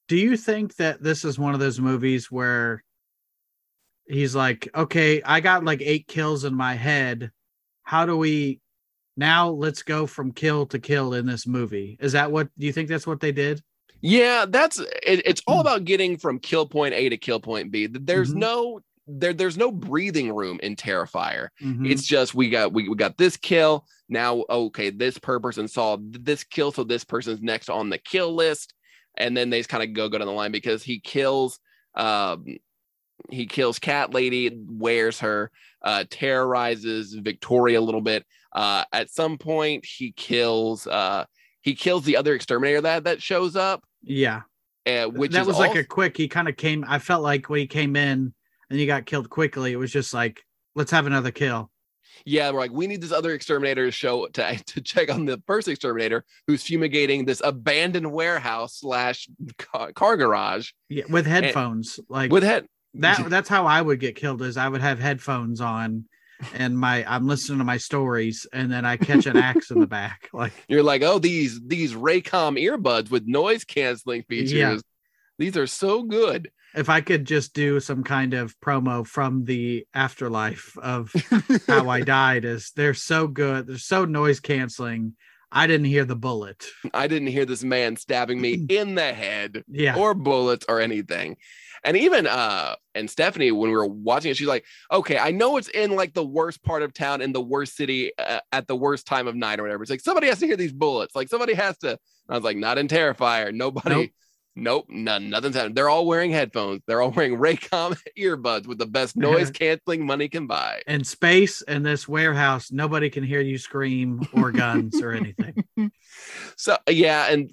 Do you think that this is one of those movies where he's like, okay, I got like eight kills in my head. How do we... Now let's go from kill to kill in this movie. Is that what, do you think that's what they did? Yeah, that's it, it's all about getting from kill point A to kill point B. There's mm-hmm. no there there's no breathing room in Terrifier. Mm-hmm. It's just we got we, we got this kill. Now okay, this per person saw this kill, so this person's next on the kill list, and then they just kind of go go down the line because he kills um He kills Cat Lady, wears her, uh, terrorizes Victoria a little bit. Uh, at some point, he kills uh, he kills the other exterminator that that shows up. Yeah, uh, which that is was also- like a quick. He kind of came. I felt like when he came in and he got killed quickly, it was just like, let's have another kill. Yeah, we're like, we need this other exterminator to show to, to check on the first exterminator who's fumigating this abandoned warehouse slash car, car garage. Yeah, with headphones, and, like with head. That that's how I would get killed, is I would have headphones on and my I'm listening to my stories, and then I catch an axe in the back. Like you're like, oh, these these Raycom earbuds with noise canceling features. Yeah. These are so good. If I could just do some kind of promo from the afterlife of how I died, is they're so good. They're so noise canceling. I didn't hear the bullet. I didn't hear this man stabbing me in the head, yeah. or bullets or anything. And even uh, and Stephanie, when we were watching it, she's like, okay, I know it's in like the worst part of town in the worst city uh, at the worst time of night or whatever. It's like, somebody has to hear these bullets. Like somebody has to. And I was like, not in Terrifier. Nobody. Nope. nope none. Nothing's happening. They're all wearing headphones. They're all wearing Raycom earbuds with the best noise canceling money can buy. And space in this warehouse. Nobody can hear you scream or guns or anything. So, yeah. And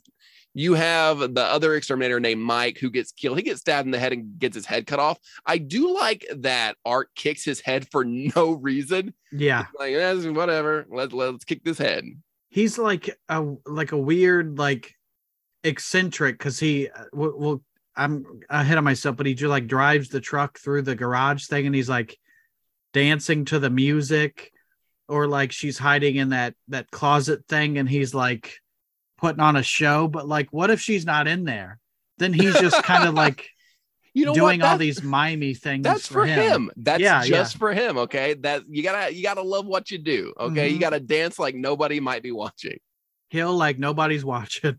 you have the other exterminator named Mike who gets killed. He gets stabbed in the head and gets his head cut off. I do like that Art kicks his head for no reason. Yeah. It's like, eh, whatever. Let's, let's kick this head. He's like a, like a weird, like eccentric. Cause he will, well, I'm ahead of myself, but he just like drives the truck through the garage thing. And he's like dancing to the music, or like she's hiding in that, that closet thing. And he's like, putting on a show, but like, what if she's not in there? Then he's just kind of like, you know, doing all these mimey things. That's for him. him. That's yeah, just yeah. for him. Okay, that you gotta you gotta love what you do. Okay, mm-hmm. You gotta dance like nobody might be watching. He'll like nobody's watching.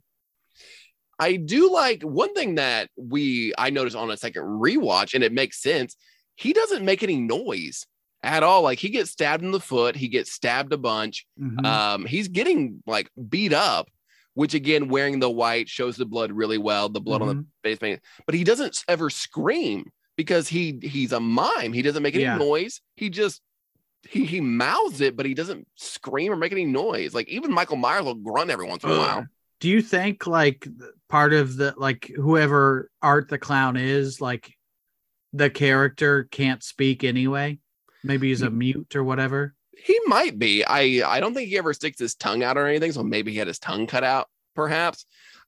I do like one thing that we I noticed on a second rewatch, and it makes sense. He doesn't make any noise at all. Like, he gets stabbed in the foot. He gets stabbed a bunch. Mm-hmm. Um, he's getting like beat up, which again, wearing the white shows the blood really well. The blood mm-hmm. on the face paint, but he doesn't ever scream because he he's a mime. He doesn't make any yeah. noise. He just he he mouths it, but he doesn't scream or make any noise. Like, even Michael Myers will grunt every once in a while. Do you think like part of the like whoever Art the Clown is, like the character can't speak anyway? Maybe he's a mute or whatever. He might be. I, I don't think he ever sticks his tongue out or anything. So maybe he had his tongue cut out, perhaps.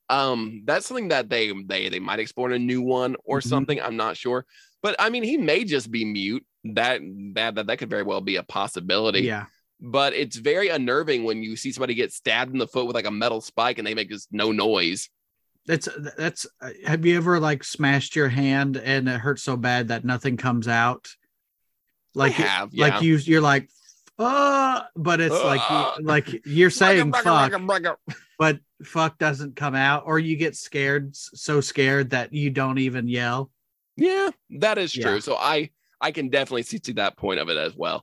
Um, that's something that they they they might explore in a new one or mm-hmm. something. I'm not sure. But I mean, he may just be mute. That that that that could very well be a possibility. Yeah. But it's very unnerving when you see somebody get stabbed in the foot with like a metal spike and they make just no noise. That's that's. Have you ever like smashed your hand and it hurts so bad that nothing comes out? Like I have, yeah. like you you're like, uh, but it's uh, like like you're saying break it, break it, break it, break it. fuck, but fuck doesn't come out, or you get scared so scared that you don't even yell. Yeah, that is true. Yeah. So I I can definitely see to that point of it as well.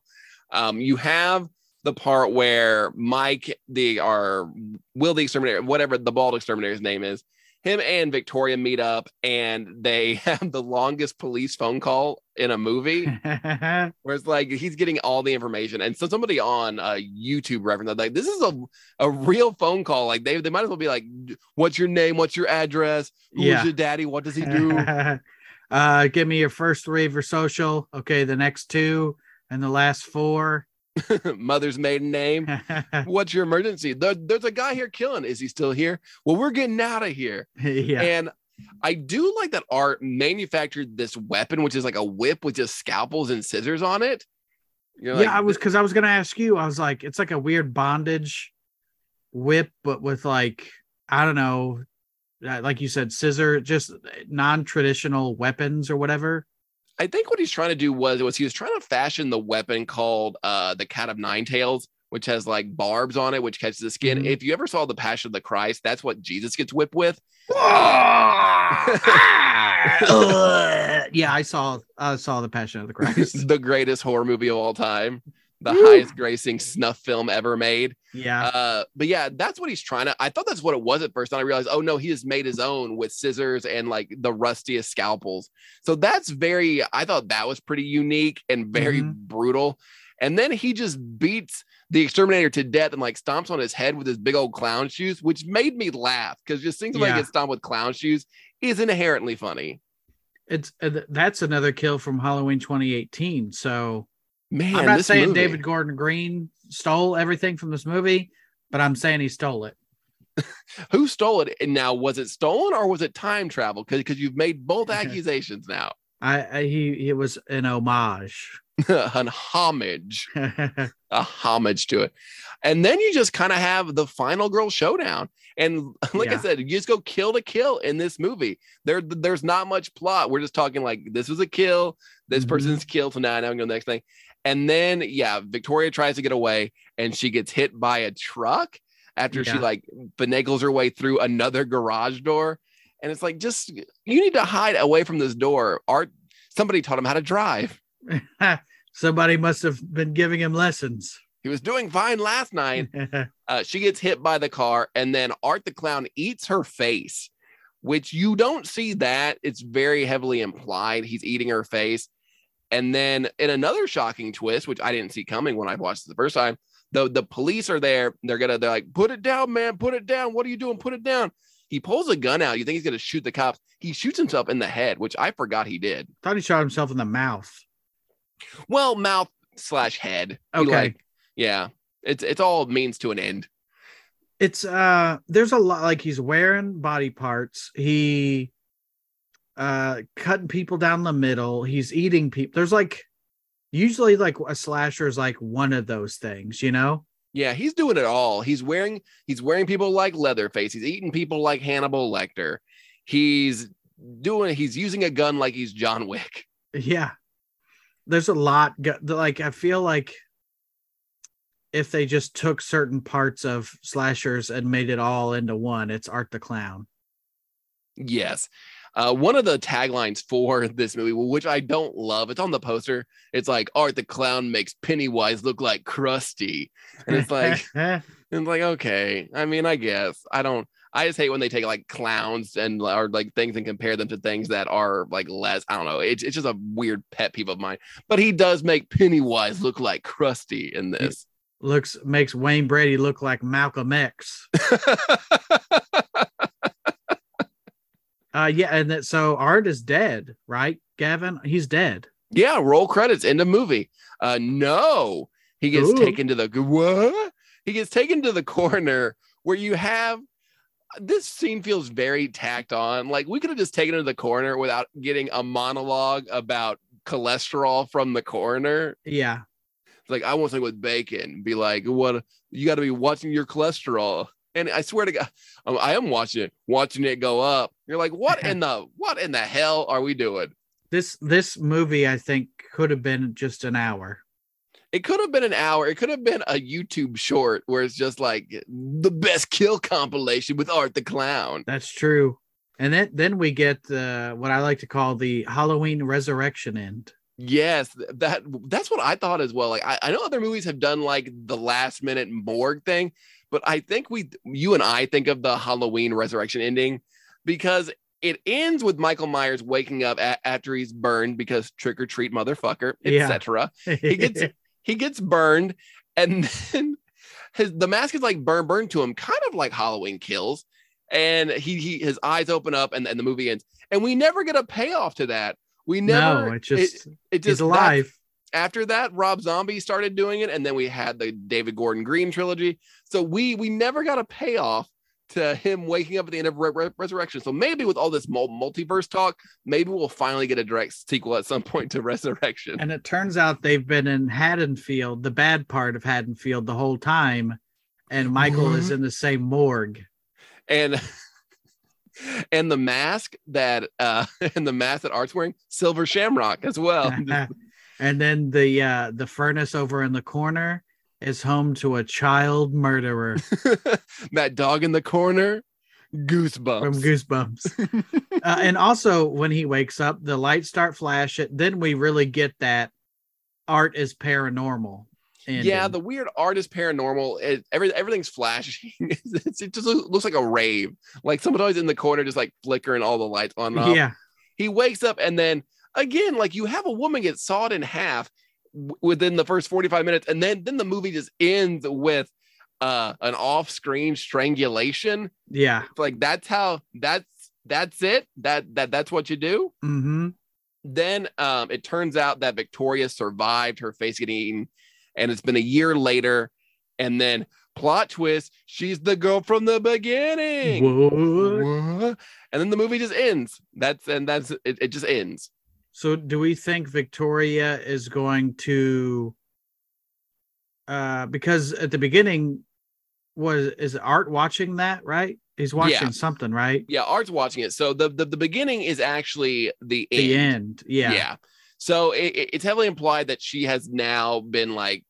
Um, you have the part where Mike, the our Will the Exterminator, whatever the bald exterminator's name is, him and Victoria meet up and they have the longest police phone call in a movie where it's like he's getting all the information. And so somebody on a YouTube reference, like, this is a, a real phone call. Like they, they might as well be like, what's your name? What's your address? Who's yeah. your daddy? What does he do? uh, give me your first three of your social. Okay. The next two and the last four. Mother's maiden name. What's your emergency? There, there's a guy here killing. Is he still here? Well, we're getting out of here. Yeah. And I do like that Art manufactured this weapon, which is like a whip with just scalpels and scissors on it. You're yeah, like, I was because I was gonna ask you. I was like, it's like a weird bondage whip, but with like I don't know, like you said, scissor, just non-traditional weapons or whatever. I think what he's trying to do was, was he was trying to fashion the weapon called uh, the Cat of Nine Tails, which has like barbs on it, which catches the skin. Mm-hmm. If you ever saw The Passion of the Christ, that's what Jesus gets whipped with. Oh! ah! Yeah, I saw I saw The Passion of the Christ. The greatest horror movie of all time. The Ooh. highest grossing snuff film ever made. Yeah. Uh, but yeah, that's what he's trying to. I thought that's what it was at first. And I realized, oh no, he has made his own with scissors and like the rustiest scalpels. So that's very, I thought that was pretty unique and very mm-hmm. brutal. And then he just beats the exterminator to death and like stomps on his head with his big old clown shoes, which made me laugh. Cause just seeing somebody yeah. get stomped with clown shoes is inherently funny. It's uh, that's another kill from Halloween twenty eighteen. So. Man, I'm not saying movie. David Gordon Green stole everything from this movie, but I'm saying he stole it. Who stole it? And now, was it stolen or was it time travel? Because because you've made both accusations now. I, I he it was an homage, an homage, a homage to it. And then you just kind of have the final girl showdown. And like yeah. I said, you just go kill to kill in this movie. There, there's not much plot. We're just talking like this was a kill. This mm-hmm. person's killed tonight. Now I'm going to the next thing. And then, yeah, Victoria tries to get away and she gets hit by a truck after yeah. she like finagles her way through another garage door. And it's like, just, you need to hide away from this door. Art, somebody taught him how to drive. Somebody must have been giving him lessons. He was doing fine last night. uh, she gets hit by the car and then Art the Clown eats her face, which you don't see that. It's very heavily implied. He's eating her face. And then in another shocking twist, which I didn't see coming when I watched it the first time, though, the police are there. They're going to, they're like, put it down, man, put it down. What are you doing? Put it down. He pulls a gun out. You think he's going to shoot the cops. He shoots himself in the head, which I forgot he did. I thought he shot himself in the mouth. Well, mouth slash head. Okay. Like, yeah. It's, it's all means to an end. It's uh, there's a lot, like he's wearing body parts. He, uh cutting people down the middle, he's eating people. There's like usually like a slasher is like one of those things, you know. Yeah, he's doing it all. He's wearing he's wearing people like Leatherface, he's eating people like Hannibal Lecter, he's doing he's using a gun like he's John Wick. Yeah, there's a lot. Like I feel like if they just took certain parts of slashers and made it all into one, it's Art the Clown. Yes. Uh, one of the taglines for this movie, which I don't love, it's on the poster. It's like, Art the Clown makes Pennywise look like Krusty. And it's like, it's like, okay. I mean, I guess I don't, I just hate when they take like clowns and or like things and compare them to things that are like less, I don't know. It's, it's just a weird pet peeve of mine, but he does make Pennywise look like Krusty in this. It looks, makes Wayne Brady look like Malcolm X. Uh, yeah, and that, so Art is dead, right, Gavin? He's dead. Yeah, roll credits, end of movie. Uh, no, he gets Ooh. taken to the what? He gets taken to the corner where you have this scene feels very tacked on. Like we could have just taken him to the corner without getting a monologue about cholesterol from the coroner. Yeah, it's like I want something with bacon. Be like, what? You got to be watching your cholesterol. And I swear to God, I am watching it, watching it go up. You're like, what in the what in the hell are we doing? This this movie, I think, could have been just an hour. It could have been an hour. It could have been a YouTube short where it's just like the best kill compilation with Art the Clown. That's true. And then, then we get uh, what I like to call the Halloween resurrection end. Yes, that that's what I thought as well. Like I, I know other movies have done like the last minute morgue thing. But I think we, you and I think of the Halloween resurrection ending because it ends with Michael Myers waking up a- after he's burned because trick or treat motherfucker, et cetera. Yeah. he gets he gets burned and then his the mask is like burn burned to him, kind of like Halloween Kills. And he, he his eyes open up and, and the movie ends. And we never get a payoff to that. We never no, it just it, it just alive. After that, Rob Zombie started doing it, and then we had the David Gordon Green trilogy. So we we never got a payoff to him waking up at the end of Re- Re- Resurrection. So maybe with all this multiverse talk, maybe we'll finally get a direct sequel at some point to Resurrection. And it turns out they've been in Haddonfield, the bad part of Haddonfield, the whole time, and Michael mm-hmm. is in the same morgue. And and the mask that uh, and the mask that Art's wearing, Silver Shamrock as well. And then the uh, the furnace over in the corner is home to a child murderer. That dog in the corner, Goosebumps. From Goosebumps. uh, and also, when he wakes up, the lights start flashing. Then we really get that Art is paranormal. Ending. Yeah, the weird Art is paranormal. It, every, everything's flashing. it's, it just looks, looks like a rave. Like somebody's in the corner just like flickering all the lights on and off. Yeah. He wakes up and then... Again, like you have a woman get sawed in half w- within the first forty-five minutes. And then, then the movie just ends with uh, an off-screen strangulation. Yeah. Like that's how that's, that's it. That, that, that's what you do. Mm-hmm. Then um, it turns out that Victoria survived her face getting eaten and it's been a year later. And then plot twist. She's the girl from the beginning. What? What? And then the movie just ends. That's, and that's, it, it just ends. So do we think Victoria is going to, uh, because at the beginning, was is Art watching that, right? He's watching yeah. something, right? Yeah, Art's watching it. So the, the, the beginning is actually the end. The end, yeah. Yeah. So it, it's heavily implied that she has now been like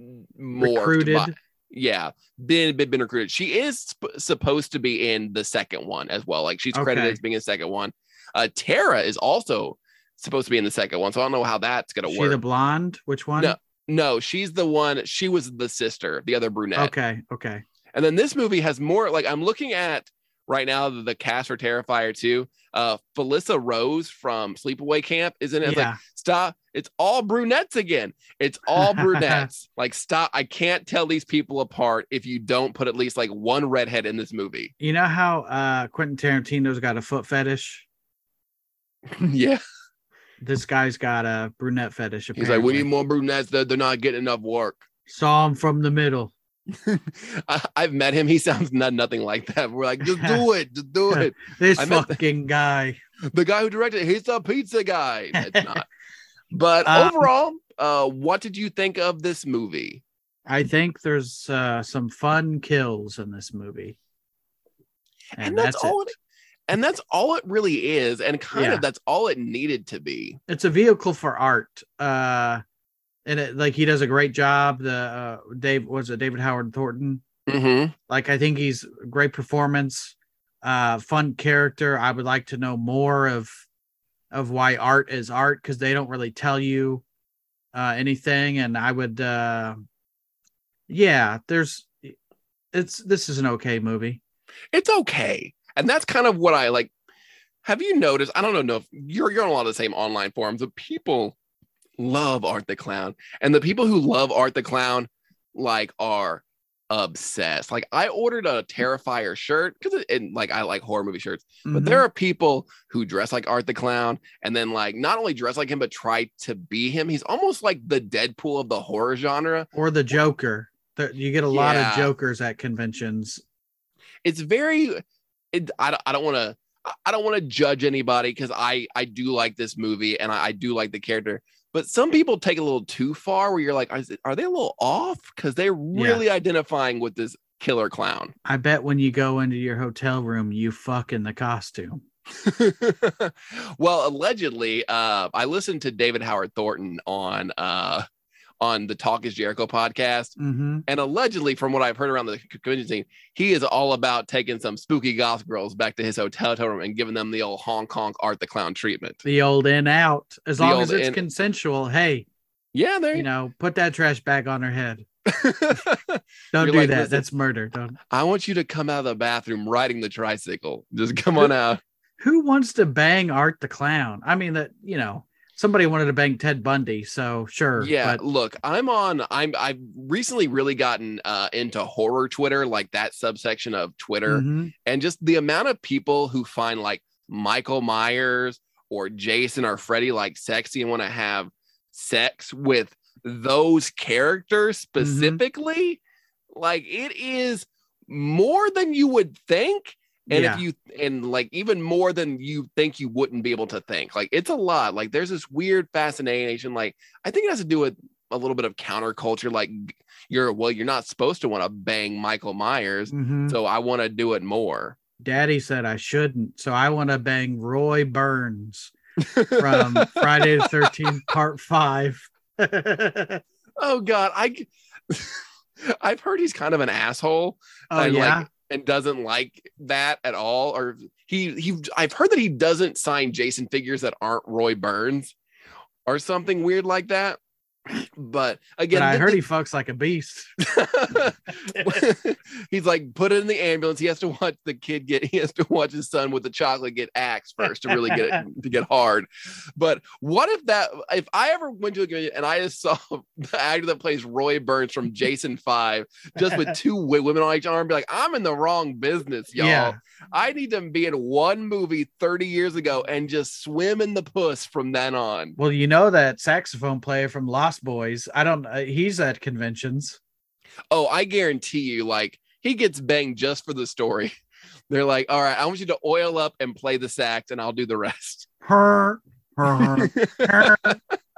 morphed. Recruited. By, yeah, been, been, been recruited. She is sp- supposed to be in the second one as well. Like she's okay. credited as being in the second one. Uh, Tara is also supposed to be in the second one, so I don't know how that's gonna she work. She the blonde? Which one? No, no, she's the one. She was the sister, the other brunette. Okay, okay. And then this movie has more. Like I'm looking at right now the cast for Terrifier two. Uh, Felissa Rose from Sleepaway Camp is in it. It's yeah. Like stop. It's all brunettes again. It's all brunettes. Like stop. I can't tell these people apart if you don't put at least like one redhead in this movie. You know how uh, Quentin Tarantino's got a foot fetish? Yeah. This guy's got a brunette fetish. Apparently. He's like, we need more brunettes. They're, they're not getting enough work. Saw him from the middle. I, I've met him. He sounds not, nothing like that. We're like, just do it. Just do it. This I fucking the, guy. The guy who directed it, he's a pizza guy. That's not. But um, overall, uh, what did you think of this movie? I think there's uh, some fun kills in this movie. And, and that's, that's all it. it- And that's all it really is. And kind yeah. of that's all it needed to be. It's a vehicle for Art. Uh, and it, like he does a great job. The uh, Dave was it David Howard Thornton. Mm-hmm. Like I think he's a great performance. uh, fun character. I would like to know more of of why Art is Art, because they don't really tell you uh, anything. And I would, uh, yeah, there's it's this is an okay movie. It's okay. And that's kind of what I like. Have you noticed? I don't know if you're, you're on a lot of the same online forums of people love Art the Clown, and the people who love Art the Clown like are obsessed. Like, I ordered a Terrifier shirt because and like I like horror movie shirts, mm-hmm. but there are people who dress like Art the Clown and then like not only dress like him but try to be him. He's almost like the Deadpool of the horror genre, or the Joker. You get a lot yeah. of Jokers at conventions. It's very. It, I I don't want to. I don't want to judge anybody because I, I do like this movie and I, I do like the character, but some people take a little too far where you're like, are, are they a little off? Because they're really yeah. identifying with this killer clown. I bet when you go into your hotel room, you fuck in the costume. Well, allegedly, uh, I listened to David Howard Thornton on uh, on the Talk is Jericho podcast. Mm-hmm. And allegedly, from what I've heard around the convention scene, he is all about taking some spooky goth girls back to his hotel room and giving them the old Hong Kong Art the Clown treatment. The old in out. As the long as it's in- consensual. Hey, yeah, there you know, put that trash bag on her head. Don't You're do like, that. That's murder. Don't. I want you to come out of the bathroom riding the tricycle. Just come on out. Who wants to bang Art the Clown? I mean, that, you know, somebody wanted to bang Ted Bundy, so sure. Yeah, but look, I'm on. I'm. I've recently really gotten uh, into horror Twitter, like that subsection of Twitter, mm-hmm. and just the amount of people who find like Michael Myers or Jason or Freddy like sexy and want to have sex with those characters specifically. Mm-hmm. Like, it is more than you would think. And yeah. if you and like even more than you think you wouldn't be able to think, like it's a lot. Like, there's this weird fascination. Like, I think it has to do with a little bit of counterculture. Like, you're well, you're not supposed to want to bang Michael Myers. Mm-hmm. So I want to do it more. Daddy said I shouldn't. So I want to bang Roy Burns from Friday the thirteenth, part five. Oh, God. I I've heard he's kind of an asshole. Oh, and, yeah. Like, and doesn't like that at all, or he he I've heard that he doesn't sign Jason figures that aren't Roy Burns or something weird like that. But again, but I heard th- he fucks like a beast. He's like, put it in the ambulance. He has to watch the kid get he has to watch his son with the chocolate get axed first to really get it to get hard. But what if that if I ever went to a convention and I just saw the actor that plays Roy Burns from Jason five just with two women on each arm, be like, I'm in the wrong business, y'all. Yeah. I need to be in one movie thirty years ago and just swim in the puss from then on. Well, you know that saxophone player from Lost Boys, I don't uh, he's at conventions. Oh, I guarantee you, like, he gets banged just for the story. They're like, all right, I want you to oil up and play the sax and I'll do the rest. Her, her, her,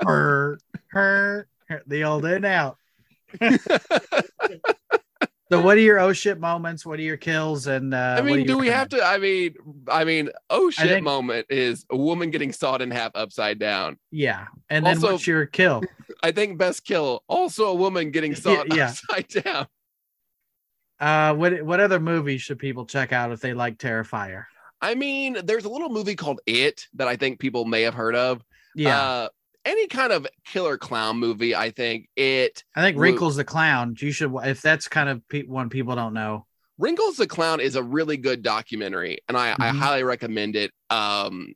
her, her, her, the old in out. So what are your oh shit moments? What are your kills? And uh, I mean, do we have to? I mean, I mean, oh shit think, moment is a woman getting sawed in half upside down. Yeah, and also, then what's your kill? I think best kill also a woman getting sawed yeah. upside down. Uh, what what other movies should people check out if they like Terrifier? I mean, there's a little movie called It that I think people may have heard of. Yeah. Uh, Any kind of killer clown movie, I think it. I think Wrinkles the Clown. You should, if that's kind of pe- one people don't know. Wrinkles the Clown is a really good documentary, and I, mm-hmm. I highly recommend it. Um,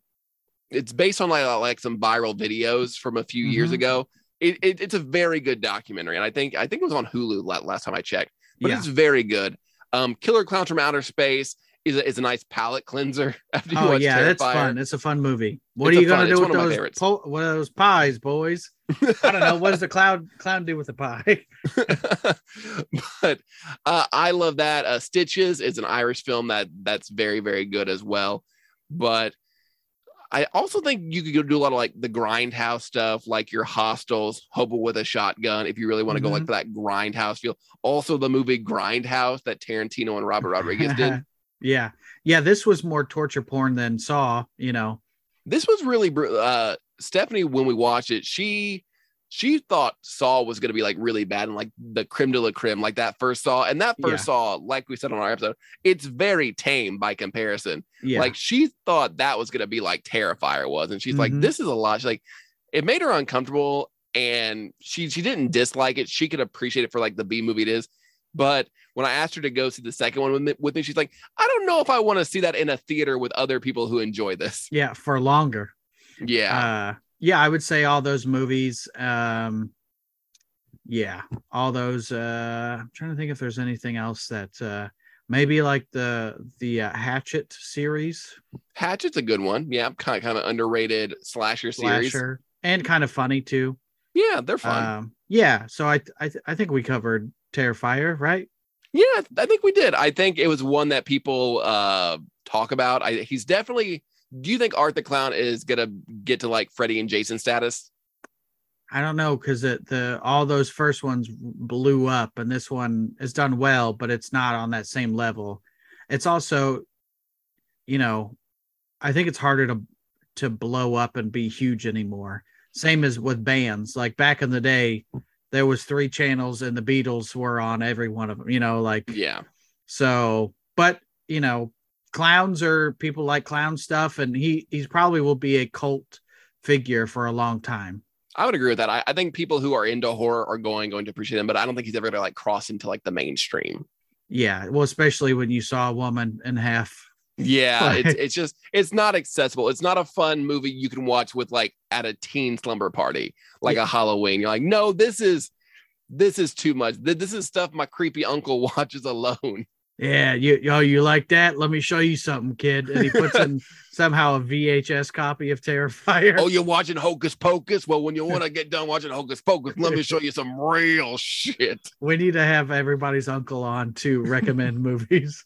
it's based on like like some viral videos from a few mm-hmm. years ago. It, it it's a very good documentary, and I think I think it was on Hulu last time I checked. But yeah. it's very good. Um, Killer Klowns from Outer Space is a, is a nice palate cleanser after you oh, watch yeah, Terrifier. That's fun. It's a fun movie. What it's are you going to do with those, po- what are those pies, boys? I don't know. What does the clown, clown do with the pie? But uh, I love that. Uh, Stitches is an Irish film that that's very, very good as well. But I also think you could do a lot of like the Grindhouse stuff, like your Hostels, Hobo with a Shotgun, if you really want to mm-hmm. go like for that Grindhouse feel. Also the movie Grindhouse that Tarantino and Robert Rodriguez did. Yeah. Yeah. This was more torture porn than Saw, you know. This was really, uh, Stephanie, when we watched it, she she thought Saw was going to be like really bad and like the creme de la creme, like that first Saw. And that first yeah. Saw, like we said on our episode, it's very tame by comparison. Yeah. Like she thought that was going to be like Terrifier was. And she's mm-hmm. like, this is a lot. She's like, it made her uncomfortable and she, she didn't dislike it. She could appreciate it for like the B movie it is. But when I asked her to go see the second one with me, with me she's like, I don't know if I want to see that in a theater with other people who enjoy this. Yeah. For longer. Yeah. Uh, Yeah, I would say all those movies. Um, yeah, all those. Uh, I'm trying to think if there's anything else that uh, maybe like the the uh, Hatchet series. Hatchet's a good one. Yeah, kind of, kind of underrated slasher, slasher series, and kind of funny too. Yeah, they're fun. Um, yeah, so I I th- I think we covered Terrifier, right? Yeah, I think we did. I think it was one that people uh, talk about. I, he's definitely. Do you think Art the Clown is going to get to like Freddy and Jason status? I don't know, because the, the all those first ones blew up and this one is done well, but it's not on that same level. It's also, you know, I think it's harder to to blow up and be huge anymore. Same as with bands. Like back in the day, there was three channels and the Beatles were on every one of them, you know, like. Yeah. So, but, you know. Clowns are people like clown stuff, and he he's probably will be a cult figure for a long time. I would agree with that. I, I think people who are into horror are going going to appreciate him, but I don't think he's ever gonna like cross into like the mainstream. Yeah, well, especially when you saw a woman in half. Yeah, like, it's it's just it's not accessible. It's not a fun movie you can watch with like at a teen slumber party, like yeah. a Halloween. You're like, no, this is this is too much. This is stuff my creepy uncle watches alone. Yeah, you oh, you like that? Let me show you something, kid. And he puts in somehow a V H S copy of Terrifier. Oh, you're watching Hocus Pocus? Well, when you want to get done watching Hocus Pocus, let me show you some real shit. We need to have everybody's uncle on to recommend movies.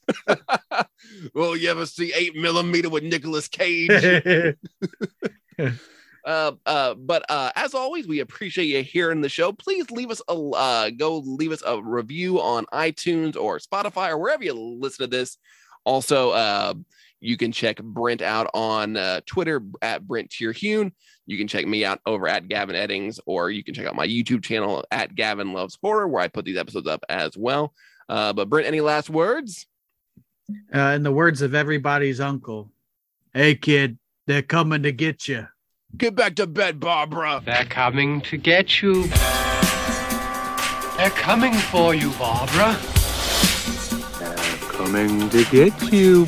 Well, you ever see eight millimeter with Nicolas Cage? Uh, uh, but uh, as always, we appreciate you hearing the show. Please leave us a uh, go leave us a review on iTunes or Spotify or wherever you listen to this. Also, uh, you can check Brent out on uh, Twitter at Brent Terhune. You can check me out over at Gavin Eddings, or you can check out my YouTube channel at Gavin Loves Horror, where I put these episodes up as well. Uh, but Brent, any last words? Uh, in the words of everybody's uncle, hey kid, they're coming to get you. Get back to bed, Barbara. They're coming to get you. They're coming for you, Barbara. They're coming to get you.